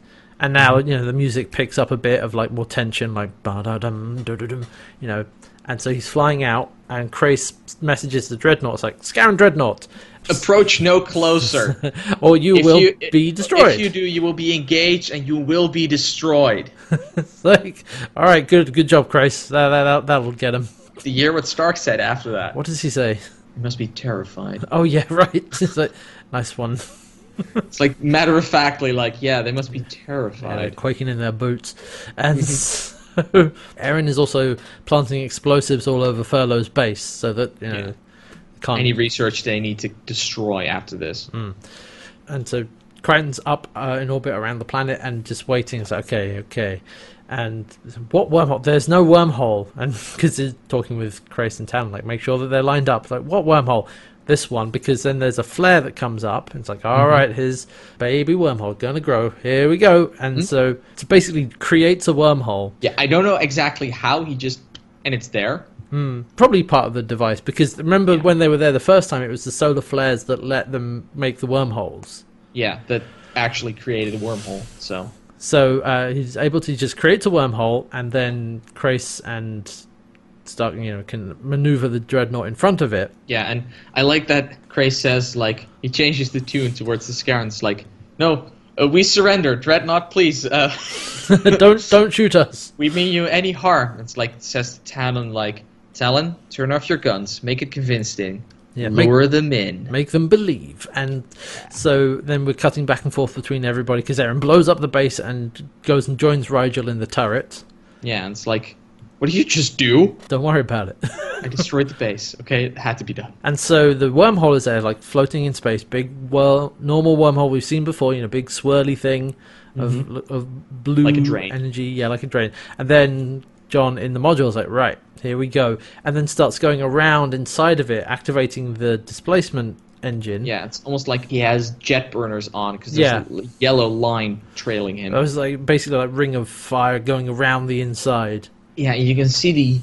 and now, you know, the music picks up a bit of, like, more tension, like, ba-da-dum, da-da-dum, you know... And so he's flying out, and Crais messages the Dreadnought. It's like, Scarran Dreadnought! Approach no closer. or you if will you, be destroyed. If you do, you will be engaged, and you will be destroyed. It's like, all right, good good job, Crais. That, that, that'll get him. The year what Stark said after that. What does he say? He must be terrified. Oh, yeah, right. It's like, nice one. It's like, matter-of-factly, like, yeah, they must be terrified. Yeah, quaking in their boots. And... Aeryn is also planting explosives all over Furlow's base so that, you know, yeah. can't... Any research they need to destroy after this. Mm. And so Crichton's up uh, in orbit around the planet and just waiting. It's like, okay, okay. And what wormhole? There's no wormhole. And because he's talking with Crais and Talyn, like, make sure that they're lined up. Like, what wormhole? this one, because then there's a flare that comes up and it's like, all mm-hmm. right, here's baby wormhole gonna grow, here we go. And mm-hmm. so it basically creates a wormhole. Yeah, I don't know exactly how, he just, and it's there. Mm, probably part of the device, because remember yeah. when they were there the first time, it was the solar flares that let them make the wormholes. Yeah, that actually created a wormhole. So so uh, he's able to just create a wormhole, and then Crais and Stark, you know, can maneuver the dreadnought in front of it. Yeah, and I like that Crais says, like, he changes the tune towards the Scarrans, like, no, uh, we surrender, dreadnought, please. Uh, don't don't shoot us. We mean you any harm. It's like, it says to Talyn, like, Talyn, turn off your guns, make it convincing, yeah, lure make, them in, make them believe. And so then we're cutting back and forth between everybody, because Aeryn blows up the base and goes and joins Rigel in the turret. Yeah, and it's like, what did you just do? Don't worry about it. I destroyed the base. Okay, it had to be done. And so the wormhole is there, like, floating in space. Big, well, normal wormhole we've seen before, you know, big swirly thing of, mm-hmm. of blue like a drain. energy. Yeah, like a drain. And then John in the module is like, right, here we go. And then starts going around inside of it, activating the displacement engine. Yeah, it's almost like he has jet burners on, because there's yeah. a yellow line trailing him. It was like basically like ring of fire going around the inside. Yeah, you can see the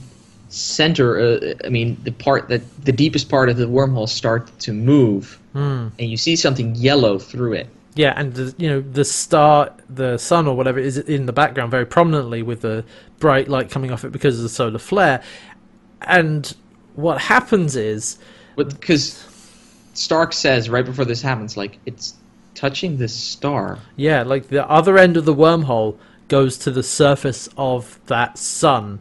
center, uh, I mean, the part that the deepest part of the wormhole start to move, mm. and you see something yellow through it. Yeah, and the, you know, the star, the sun or whatever is in the background very prominently with the bright light coming off it because of the solar flare. And what happens is, because Stark says right before this happens, like, it's touching the star. Yeah, like the other end of the wormhole goes to the surface of that sun.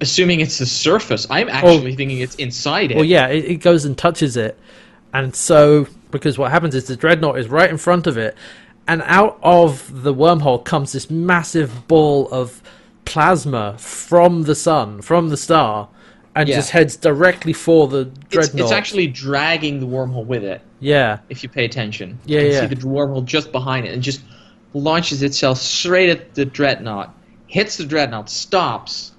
Assuming it's the surface. I'm actually or, thinking it's inside it. Well, yeah, it, it goes and touches it. And so, because what happens is the dreadnought is right in front of it, and out of the wormhole comes this massive ball of plasma from the sun, from the star, and yeah. just heads directly for the dreadnought. It's, it's actually dragging the wormhole with it. Yeah. If you pay attention. Yeah, You can yeah. see the wormhole just behind it, and just launches itself straight at the dreadnought, hits the dreadnought, stops,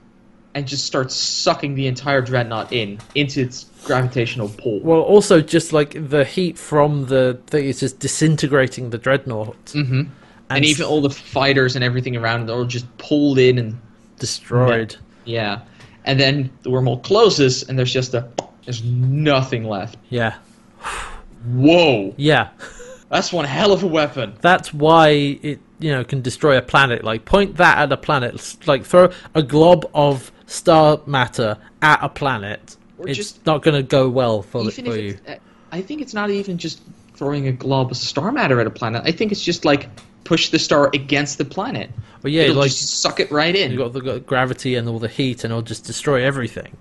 and just starts sucking the entire dreadnought in into its gravitational pull. Well, also just like the heat from the thing is just disintegrating the dreadnought, mm-hmm. and, and even all the fighters and everything around it are all just pulled in and destroyed. Yeah, and then the wormhole closes, and there's just a there's nothing left. Yeah. Whoa. Yeah. That's one hell of a weapon. That's why it, you know, can destroy a planet. Like, point that at a planet. Like, throw a glob of star matter at a planet. Or it's just not going to go well for, the, for you. I think it's not even just throwing a glob of star matter at a planet. I think it's just, like, push the star against the planet. Well, yeah, it'll like, just suck it right in. You've got the got gravity and all the heat, and it'll just destroy everything.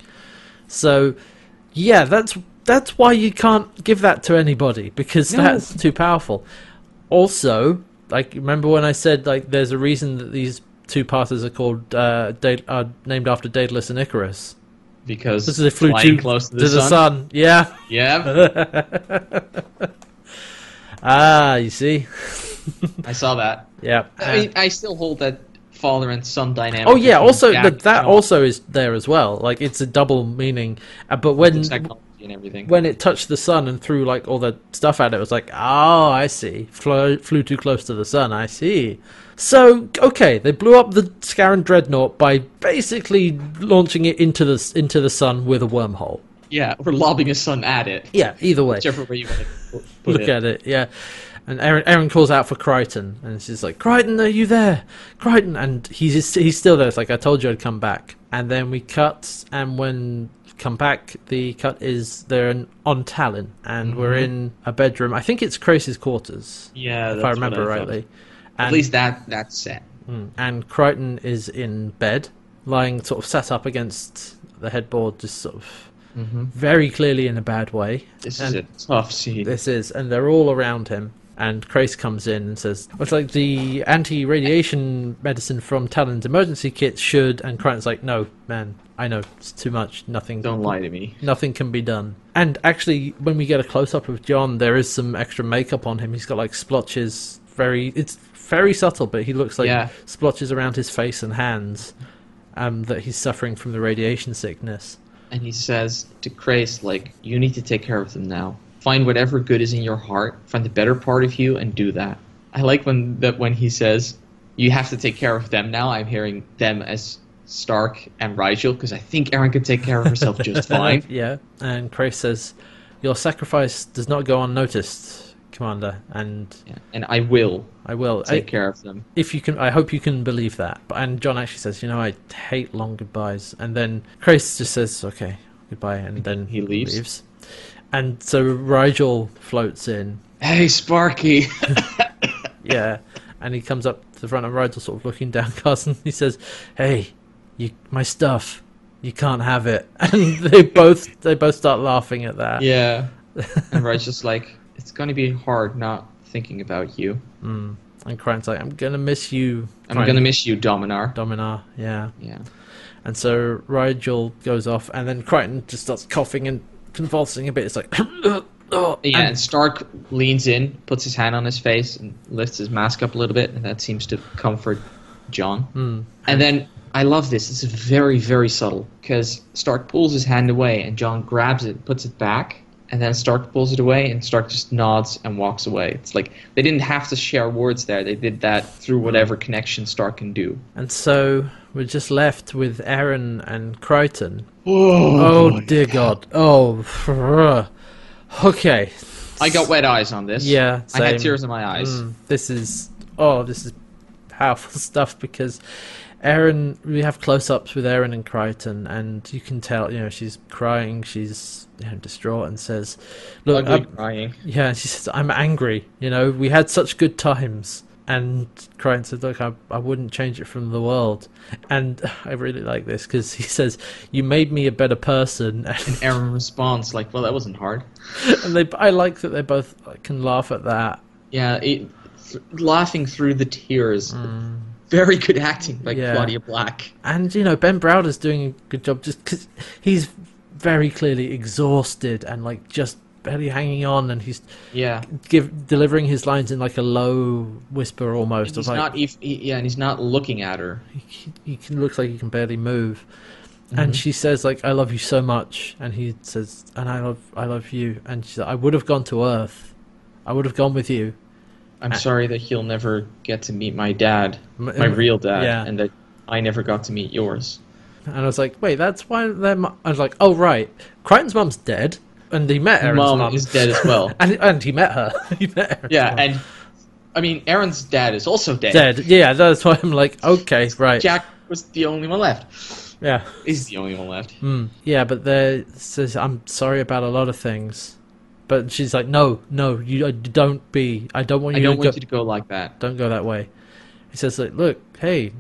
So, yeah, that's... That's why you can't give that to anybody, because no. that's too powerful. Also, like, remember when I said, like, there's a reason that these two passes are called uh, da- are named after Daedalus and Icarus, because this is they flew too close to the, to the sun. sun. Yeah. Yeah. Ah, you see. I saw that. Yeah. I mean, I still hold that father and son dynamic. Oh yeah. Also, that, that also is there as well. Like, it's a double meaning. Uh, but when. And everything. When it touched the sun and threw like all the stuff at it, it was like, oh, I see. Flew, flew too close to the sun, I see. So, okay, they blew up the Scarran dreadnought by basically launching it into the, into the sun with a wormhole. Yeah, or lobbing a sun at it. Yeah, either way. Whichever way you want to put Look it. at it, yeah. And Aeryn, Aeryn calls out for Crichton, and she's like, Crichton, are you there? Crichton! And he's, he's still there. It's like, I told you I'd come back. And then we cut, and when... come back, the cut is they're in, on Talyn, and mm-hmm. we're in a bedroom. I think it's Crace's quarters, yeah, if I remember I rightly. And, at least that that's set. And Crichton is in bed, lying sort of sat up against the headboard, just sort of mm-hmm. very clearly in a bad way. This and is a tough scene. This is, and they're all around him. And Crais comes in and says, well, it's like the anti-radiation medicine from Talyn's emergency kit should... And Crichton's like, no, man, I know, it's too much. Nothing. Don't lie to me. Nothing can be done. And actually, when we get a close-up of John, there is some extra makeup on him. He's got, like, splotches. Very, It's very subtle, but he looks like yeah. splotches around his face and hands um, that he's suffering from the radiation sickness. And he says to Crais, like, you need to take care of them now. Find whatever good is in your heart, find the better part of you, and do that. I like when that when he says, you have to take care of them now. I'm hearing them as Stark and Rigel, because I think Aeryn could take care of herself just fine. Yeah, and Crais says, your sacrifice does not go unnoticed, Commander, and yeah, and I will. I will take I, care of them. If you can, I hope you can believe that. And John actually says, you know, I hate long goodbyes. And then Crais just says, okay, goodbye, and then he leaves. leaves. And so Rigel floats in. Hey, Sparky. Yeah, and he comes up to the front, and Rigel's sort of looking downcast, and he says, "Hey, you, my stuff, you can't have it." And they both they both start laughing at that. Yeah, and Rigel's like, "It's going to be hard not thinking about you." Mm. And Crichton's like, "I'm going to miss you. I'm going to miss you, Dominar." Dominar, yeah, yeah. And so Rigel goes off, and then Crichton just starts coughing and convulsing a bit. It's like, oh, yeah. And, and Stark leans in, puts his hand on his face, and lifts his mask up a little bit, and that seems to comfort John. Hmm. And then I love this. It's very, very subtle, because Stark pulls his hand away, and John grabs it, puts it back, and then Stark pulls it away, and Stark just nods and walks away. It's like they didn't have to share words there. They did that through whatever connection Stark can do. And so we're just left with Aeryn and Crichton. Whoa, oh, dear God. God. Oh, okay. I got wet eyes on this. Yeah, same. I had tears in my eyes. Mm, this is, oh, this is powerful stuff, because Aeryn, we have close-ups with Aeryn and Crichton, and you can tell, you know, she's crying, she's, you know, distraught, and says, look, I'm crying. Yeah, she says, I'm angry, you know, we had such good times. And Crichton said, look, I, I wouldn't change it from the world. And I really like this, because he says, you made me a better person. And, and Aeryn responds, like, well, that wasn't hard. And they, I like that they both can laugh at that. Yeah, it, th- laughing through the tears. Mm. Very good acting by yeah. Claudia Black. And, you know, Ben Browder's doing a good job, just because he's very clearly exhausted and, like, just barely hanging on, and he's yeah give, delivering his lines in like a low whisper almost. And he's like, not if, he, yeah, and he's not looking at her. He, he can, looks like he can barely move, mm-hmm. and she says like, "I love you so much," and he says, "And I love, I love you." And she said, "I would have gone to Earth, I would have gone with you." I'm and, sorry that he'll never get to meet my dad, my, my real dad, yeah. and that I never got to meet yours. And I was like, "Wait, that's why their." Mu-. I was like, "Oh right, Crichton's mum's dead." And he met Aaron's mom. Mom is dead as well. and, and he met her. he met Aaron's yeah, mom. And I mean, Aaron's dad is also dead. Dead, yeah, that's why I'm like, okay, right. Jack was the only one left. Yeah. He's the only one left. Mm. Yeah, but there says, I'm sorry about a lot of things. But she's like, no, no, you don't be. I don't want you, I don't to, want go, you to go like that. Don't go that way. He says, like, look, hey,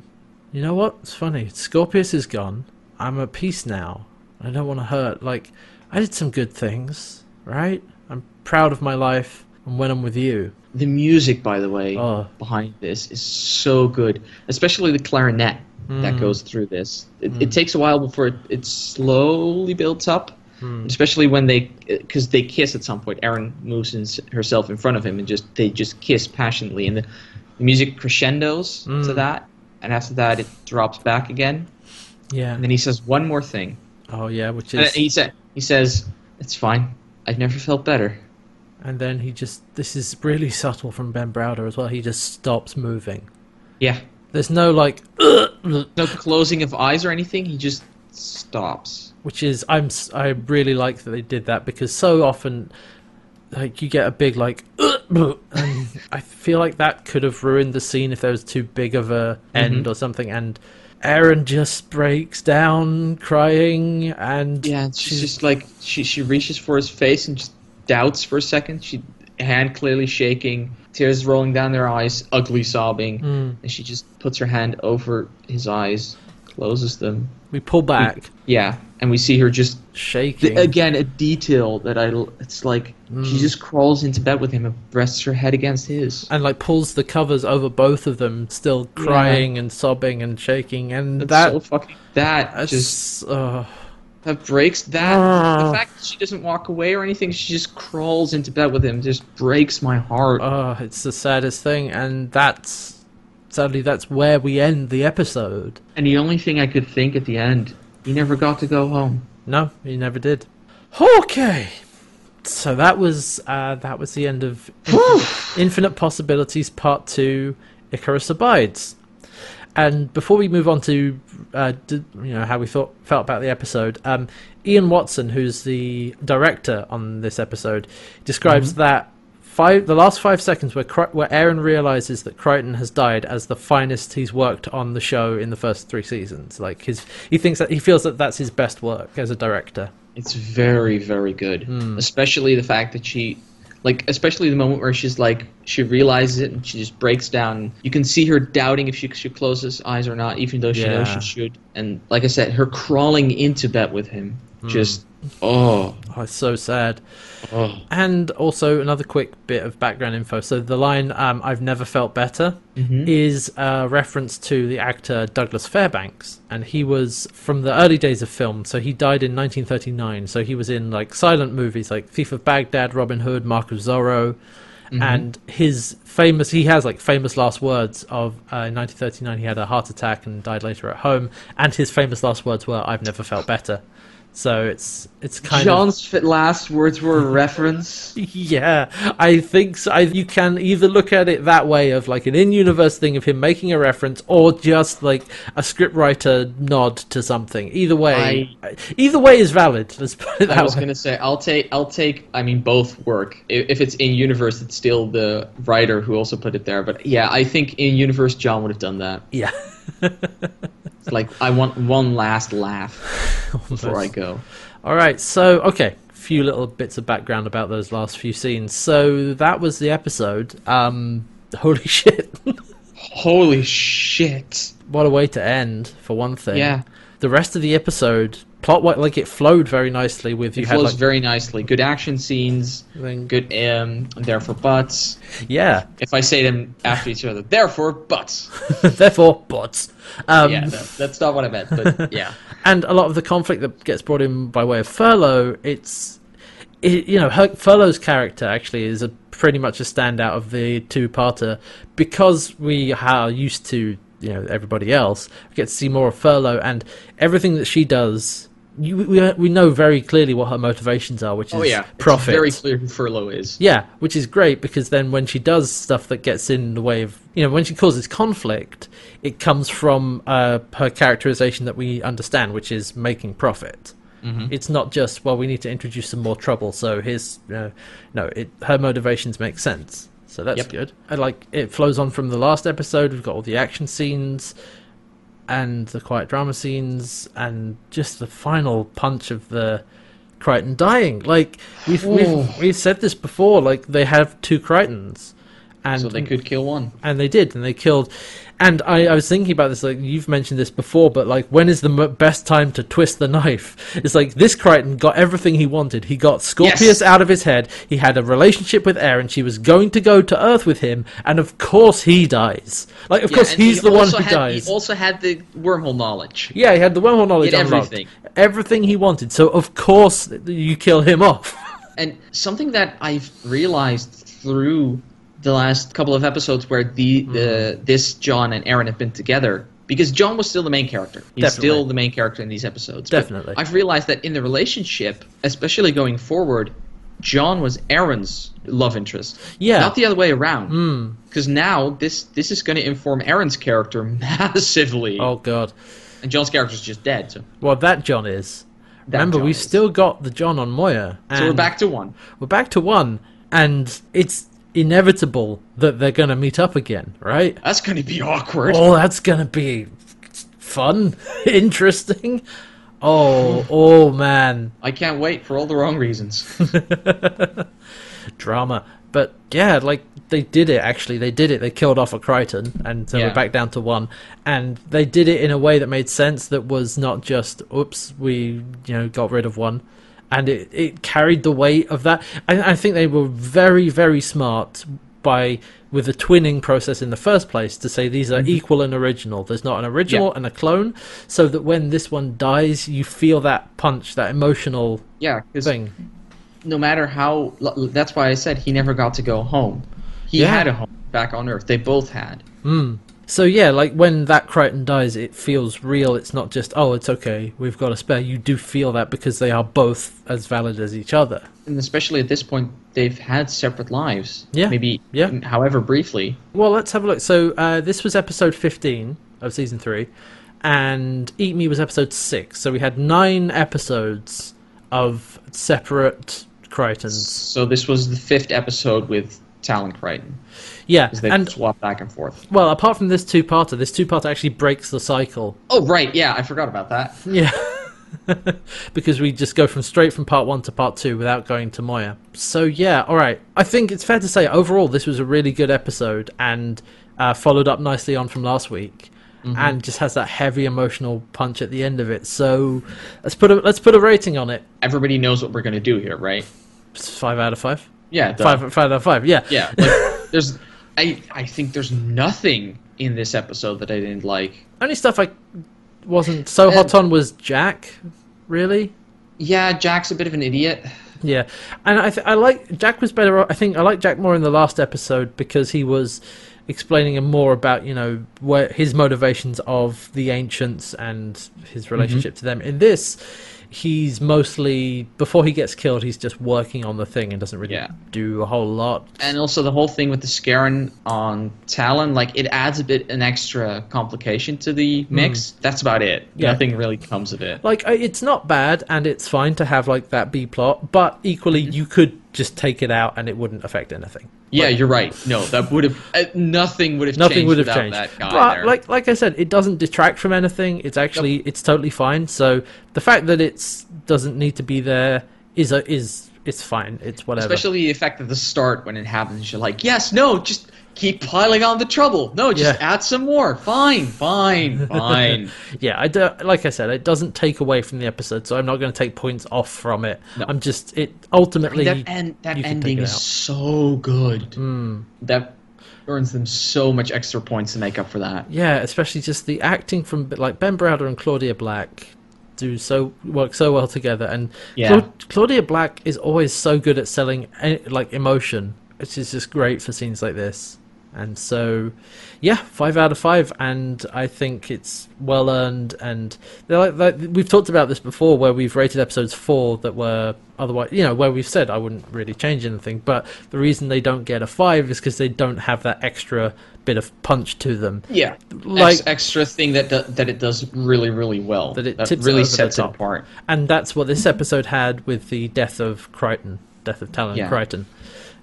you know what? It's funny. Scorpius is gone. I'm at peace now. I don't want to hurt. Like, I did some good things, right? I'm proud of my life, and when I'm with you. The music, by the way, oh. behind this is so good, especially the clarinet mm. that goes through this. It, mm. it takes a while before it, it slowly builds up, mm. especially when they, because they kiss at some point. Aeryn moves in, herself in front of him, and just they just kiss passionately, and the, the music crescendos mm. to that, and after that it drops back again. Yeah. And then he says one more thing. Oh yeah, which is and he said. He says, it's fine. I've never felt better. And then he just... This is really subtle from Ben Browder as well. He just stops moving. Yeah. There's no, like... no closing of eyes or anything. He just stops. Which is... I'm, I really like that they did that, because so often, like, you get a big, like... and I feel like that could have ruined the scene if there was too big of a end mm-hmm. or something, and... Aeryn just breaks down crying, and yeah, she's just like she she reaches for his face and just doubts for a second. She hand clearly shaking, tears rolling down their eyes, ugly sobbing, mm. and she just puts her hand over his eyes, closes them. We pull back. We, yeah, and we see her just shaking. Th- again, a detail that I it's like mm. she just crawls into bed with him and rests her head against his, and like pulls the covers over both of them, still crying yeah. and sobbing and shaking. And that's that so fucking that just uh, that breaks that uh, the fact that she doesn't walk away or anything. She just crawls into bed with him. Just breaks my heart. Oh, uh, it's the saddest thing, and that's. Sadly, that's where we end the episode. And the only thing I could think at the end, he never got to go home. No, he never did. Okay. so that was uh, that was the end of Infinite, Infinite Possibilities Part Two, Icarus Abides. And before we move on to uh, d you know how we thought felt about the episode, um, Ian Watson, who's the director on this episode, describes mm-hmm. that five the last five seconds where Cri where Aeryn realizes that Crichton has died as the finest he's worked on the show in the first three seasons. Like his, he thinks that he feels that that's his best work as a director. It's very, very good, mm. especially the fact that she, like, especially the moment where she's like, she realizes it and she just breaks down. You can see her doubting if she should close his eyes or not, even though she yeah. knows she should. And like I said, her crawling into bed with him, mm. just, oh. oh. It's so sad. Oh. And also another quick bit of background info. So the line, um, I've never felt better, mm-hmm. is a reference to the actor Douglas Fairbanks. And he was from the early days of film. So he died in nineteen thirty-nine. So he was in like silent movies like Thief of Baghdad, Robin Hood, Mark of Zorro. Mm-hmm. And his famous, he has like famous last words of, uh, in nineteen thirty-nine, he had a heart attack and died later at home. And his famous last words were, I've never felt better. So it's it's kind John's of... John's last words were a reference? Yeah, I think so. I, you can either look at it that way of like an in-universe thing of him making a reference or just like a scriptwriter nod to something. Either way, I, either way is valid. Let's put it that way. I was going to say, I'll take, I'll take, I mean, both work. If it's in-universe, it's still the writer who also put it there. But yeah, I think in-universe, John would have done that. Yeah. Like, I want one last laugh before I go. All right, so, okay, a few little bits of background about those last few scenes. So that was the episode. Um, holy shit. Holy shit. What a way to end, for one thing. Yeah. The rest of the episode, plot like it flowed very nicely. With you it had, flows like, very nicely. Good action scenes. Thing. Good. Um. Therefore, buts. Yeah. If I say them after each other, therefore, buts. Therefore, buts. Um, yeah, that, that's not what I meant. But yeah. And a lot of the conflict that gets brought in by way of Furlow, it's, it, you know, her, Furlow's character actually is a pretty much a standout of the two-parter because we are used to. You know, everybody else, we get to see more of Furlow, and everything that she does, you, we, we know very clearly what her motivations are, which oh, is yeah. profit. It's very clear who Furlow is. Yeah, which is great, because then when she does stuff that gets in the way of, you know, when she causes conflict, it comes from uh, her characterization that we understand, which is making profit. Mm-hmm. It's not just, well, we need to introduce some more trouble, so here's, you know, no, it, her motivations make sense. So that's yep. good. I like it flows on from the last episode. We've got all the action scenes and the quiet drama scenes and just the final punch of the Crichton dying. Like we've we've, we've said this before, like they have two Crichtons. And so they could kill one. And they did, and they killed. And I, I was thinking about this, like, you've mentioned this before, but, like, when is the m best time to twist the knife? It's like, this Crichton got everything he wanted. He got Scorpius yes. out of his head. He had a relationship with Aeryn. She was going to go to Earth with him, and of course he dies. Like, of yeah, course he's he the one who had, dies. He also had the wormhole knowledge. Yeah, he had the wormhole knowledge unlocked. Everything. Everything he wanted. So, of course, you kill him off. And something that I've realized through the last couple of episodes where the, the this John and Aeryn have been together, because John was still the main character. He's Definitely. still the main character in these episodes. Definitely. But I've realized that in the relationship, especially going forward, John was Aaron's love interest. Yeah. Not the other way around. Because mm. now this this is going to inform Aaron's character massively. Oh, God. And John's character's just dead. So. Well, that John is. That Remember, John we've is. still got the John on Moya. And so we're back to one. We're back to one. And it's inevitable that they're going to meet up again, right? That's going to be awkward. Oh, that's going to be fun, interesting. Oh, oh, man. I can't wait for all the wrong reasons. Drama. But, yeah, like, they did it, actually. They did it. They killed off a Crichton, and so yeah. we're back down to one. And they did it in a way that made sense, that was not just, oops, we, you know, got rid of one. And it, it carried the weight of that. I, I think they were very, very smart by with the twinning process in the first place to say these are mm-hmm. equal and original. There's not an original yeah. and a clone, so that when this one dies, you feel that punch, that emotional yeah, thing. No matter how... That's why I said he never got to go home. He yeah. had a home back on Earth. They both had. Mm. So yeah, like when that Crichton dies, it feels real. It's not just, oh, it's okay, we've got a spare. You do feel that because they are both as valid as each other. And especially at this point, they've had separate lives. Yeah. Maybe, yeah. However briefly. Well, let's have a look. So uh, this was episode fifteen of season three, and Eat Me was episode six. So we had nine episodes of separate Crichtons. So this was the fifth episode with Talyn Crichton. Yeah, they and swap back and forth. Well, apart from this two-parter, this two-parter actually breaks the cycle. Oh, right, yeah, I forgot about that. Yeah, because we just go from straight from part one to part two without going to Moya. So yeah, all right. I think it's fair to say overall this was a really good episode and uh, followed up nicely on from last week, mm-hmm. and just has that heavy emotional punch at the end of it. So let's put a let's put a rating on it. Everybody knows what we're going to do here, right? Five out of five. Yeah, duh. five five out of five. Yeah, yeah. Like, there's. I, I think there's nothing in this episode that I didn't like. Only stuff I wasn't so hot on was Jack, really. Yeah, Jack's a bit of an idiot. Yeah, and I th I like Jack was better. I think I like Jack more in the last episode because he was explaining him more about, you know, where his motivations of the ancients and his relationship mm-hmm. to them. In this, he's mostly, before he gets killed, he's just working on the thing and doesn't really yeah. do a whole lot. And also the whole thing with the Scarran on Talyn, like, it adds a bit an extra complication to the mix. Mm. That's about it. Yeah. Nothing really comes of it. Like, it's not bad, and it's fine to have, like, that B-plot, but equally mm-hmm. you could just take it out and it wouldn't affect anything. Yeah, like, you're right. No, that would have uh, nothing would have nothing changed would have without changed. That guy but, there. Like, like I said, it doesn't detract from anything. It's actually nope. it's totally fine. So the fact that it doesn't need to be there is a, is it's fine. It's whatever. Especially the effect at the start when it happens. You're like, yes, no, just keep piling on the trouble. No, just yeah. add some more. Fine, fine, fine. Yeah, I do, like I said, it doesn't take away from the episode, so I'm not going to take points off from it. No. I'm just it ultimately. I mean, that end, that ending is so good. Mm. That earns them so much extra points to make up for that. Yeah, especially just the acting from like Ben Browder and Claudia Black. Do so work so well together, and yeah. Cla Claudia Black is always so good at selling like emotion, which is just great for scenes like this. And so, yeah, five out of five, and I think it's well earned. And they're like, like we've talked about this before, where we've rated episodes four that were otherwise, you know, where we've said I wouldn't really change anything, but the reason they don't get a five is because they don't have that extra bit of punch to them. Yeah, like Ex extra thing that do that it does really, really well. That it that tips really sets it apart. And that's what this episode had with the death of Crichton, death of Talyn yeah. Crichton,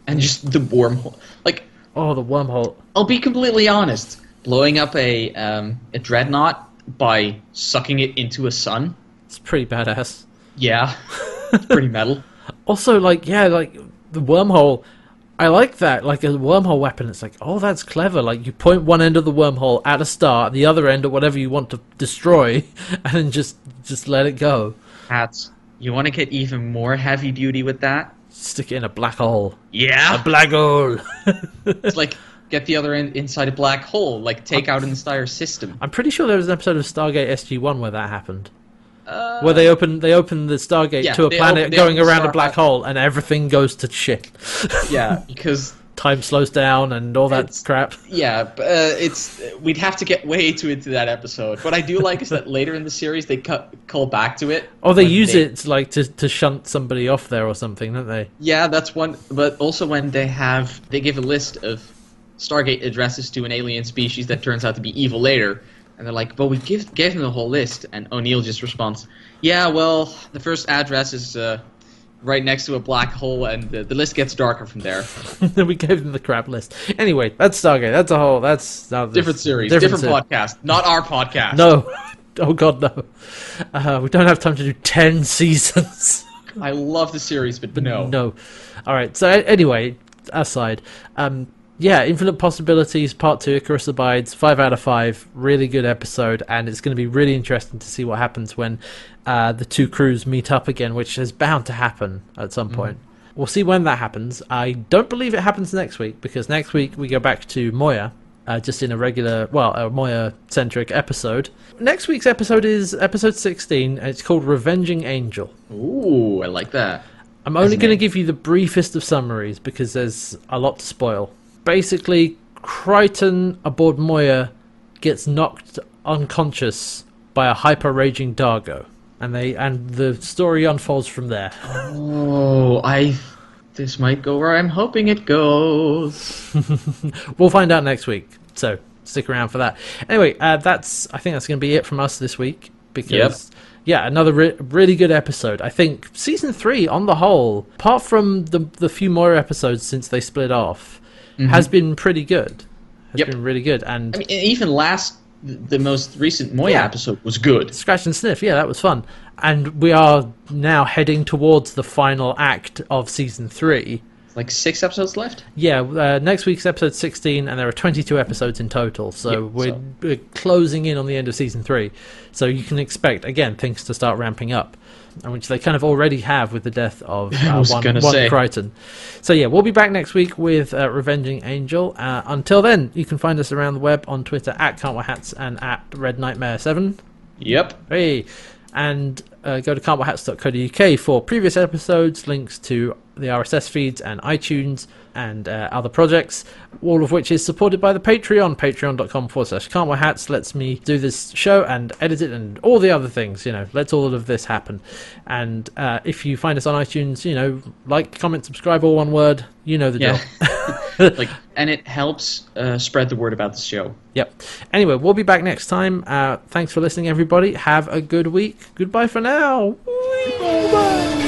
and just the wormhole. Like, oh, the wormhole. I'll be completely honest. Blowing up a um, a dreadnought by sucking it into a sun. It's pretty badass. Yeah. It's pretty metal. Also, like, yeah, like, the wormhole, I like that. Like, a wormhole weapon, it's like, oh, that's clever. Like, you point one end of the wormhole at a star, the other end at whatever you want to destroy, and then just, just let it go. Hats. You want to get even more heavy duty with that? Stick it in a black hole. Yeah. A black hole. It's like, get the other end inside a black hole. Like, take I'm, out an entire system. I'm pretty sure there was an episode of Stargate S G one where that happened. Uh, where they open they open the Stargate yeah, to a planet going around a black hole and everything goes to shit. Yeah, because time slows down and all that crap. Yeah, but, uh, it's we'd have to get way too into that episode. What I do like is that later in the series they cut call back to it. Oh, they use they, it like to to shunt somebody off there or something, don't they? Yeah, that's one. But also when they have they give a list of Stargate addresses to an alien species that turns out to be evil later. And they're like, but we give, gave him the whole list. And O'Neill just responds, yeah, well, the first address is uh, right next to a black hole, and the, the list gets darker from there. We gave them the crap list. Anyway, that's Stargate. That's a whole... That's not different series. Different, different series. Podcast. Not our podcast. No. Oh, God, no. Uh, we don't have time to do ten seasons. I love the series, but, but no. No. All right. So, anyway, aside... Um, yeah, Infinite Possibilities, Part two, Icarus Abides, five out of five, really good episode, and it's going to be really interesting to see what happens when uh, the two crews meet up again, which is bound to happen at some point. Mm. We'll see when that happens. I don't believe it happens next week, because next week we go back to Moya, uh, just in a regular, well, a Moya-centric episode. Next week's episode is episode sixteen, and it's called Revenging Angel. Ooh, I like that. I'm only going to give you the briefest of summaries, because there's a lot to spoil. Basically, Crichton aboard Moya gets knocked unconscious by a hyper-raging D'Argo, and they and the story unfolds from there. Oh, I... This might go where I'm hoping it goes. We'll find out next week, so stick around for that. Anyway, uh, that's I think that's going to be it from us this week, because... Yep. Yeah, another re really good episode. I think season three, on the whole, apart from the the few more episodes since they split off, mm-hmm. has been pretty good. Has yep. been really good, and I mean, even last the most recent Moya yeah. episode was good. Scratch and Sniff, yeah, that was fun. And we are now heading towards the final act of season three. Like six episodes left. Yeah, uh, next week's episode sixteen, and there are twenty-two episodes in total. So yeah, we're, so. we're closing in on the end of season three. So you can expect again things to start ramping up, and which they kind of already have with the death of uh, one, one Crichton. So yeah, we'll be back next week with uh, Revenging Angel. Uh, until then, you can find us around the web on Twitter at Kam Wahats and at Red Nightmare Seven. Yep. Hey, and uh, go to kam wahats dot co dot u k for previous episodes, links to the R S S feeds and iTunes and uh, other projects, all of which is supported by the Patreon. Patreon dot com forward slash Kam Wahats lets me do this show and edit it and all the other things, you know, lets all of this happen. And uh, if you find us on iTunes, you know, like, comment, subscribe, all one word, you know the yeah. deal. like, and it helps uh, spread the word about the show. Yep. Anyway, we'll be back next time. Uh, thanks for listening, everybody. Have a good week. Goodbye for now. Bye.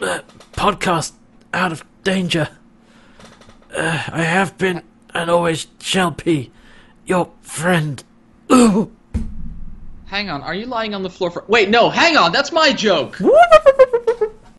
Uh, podcast out of danger. Uh, I have been and always shall be your friend. Ooh. Hang on, are you lying on the floor for... Wait, no, hang on, that's my joke! Woo!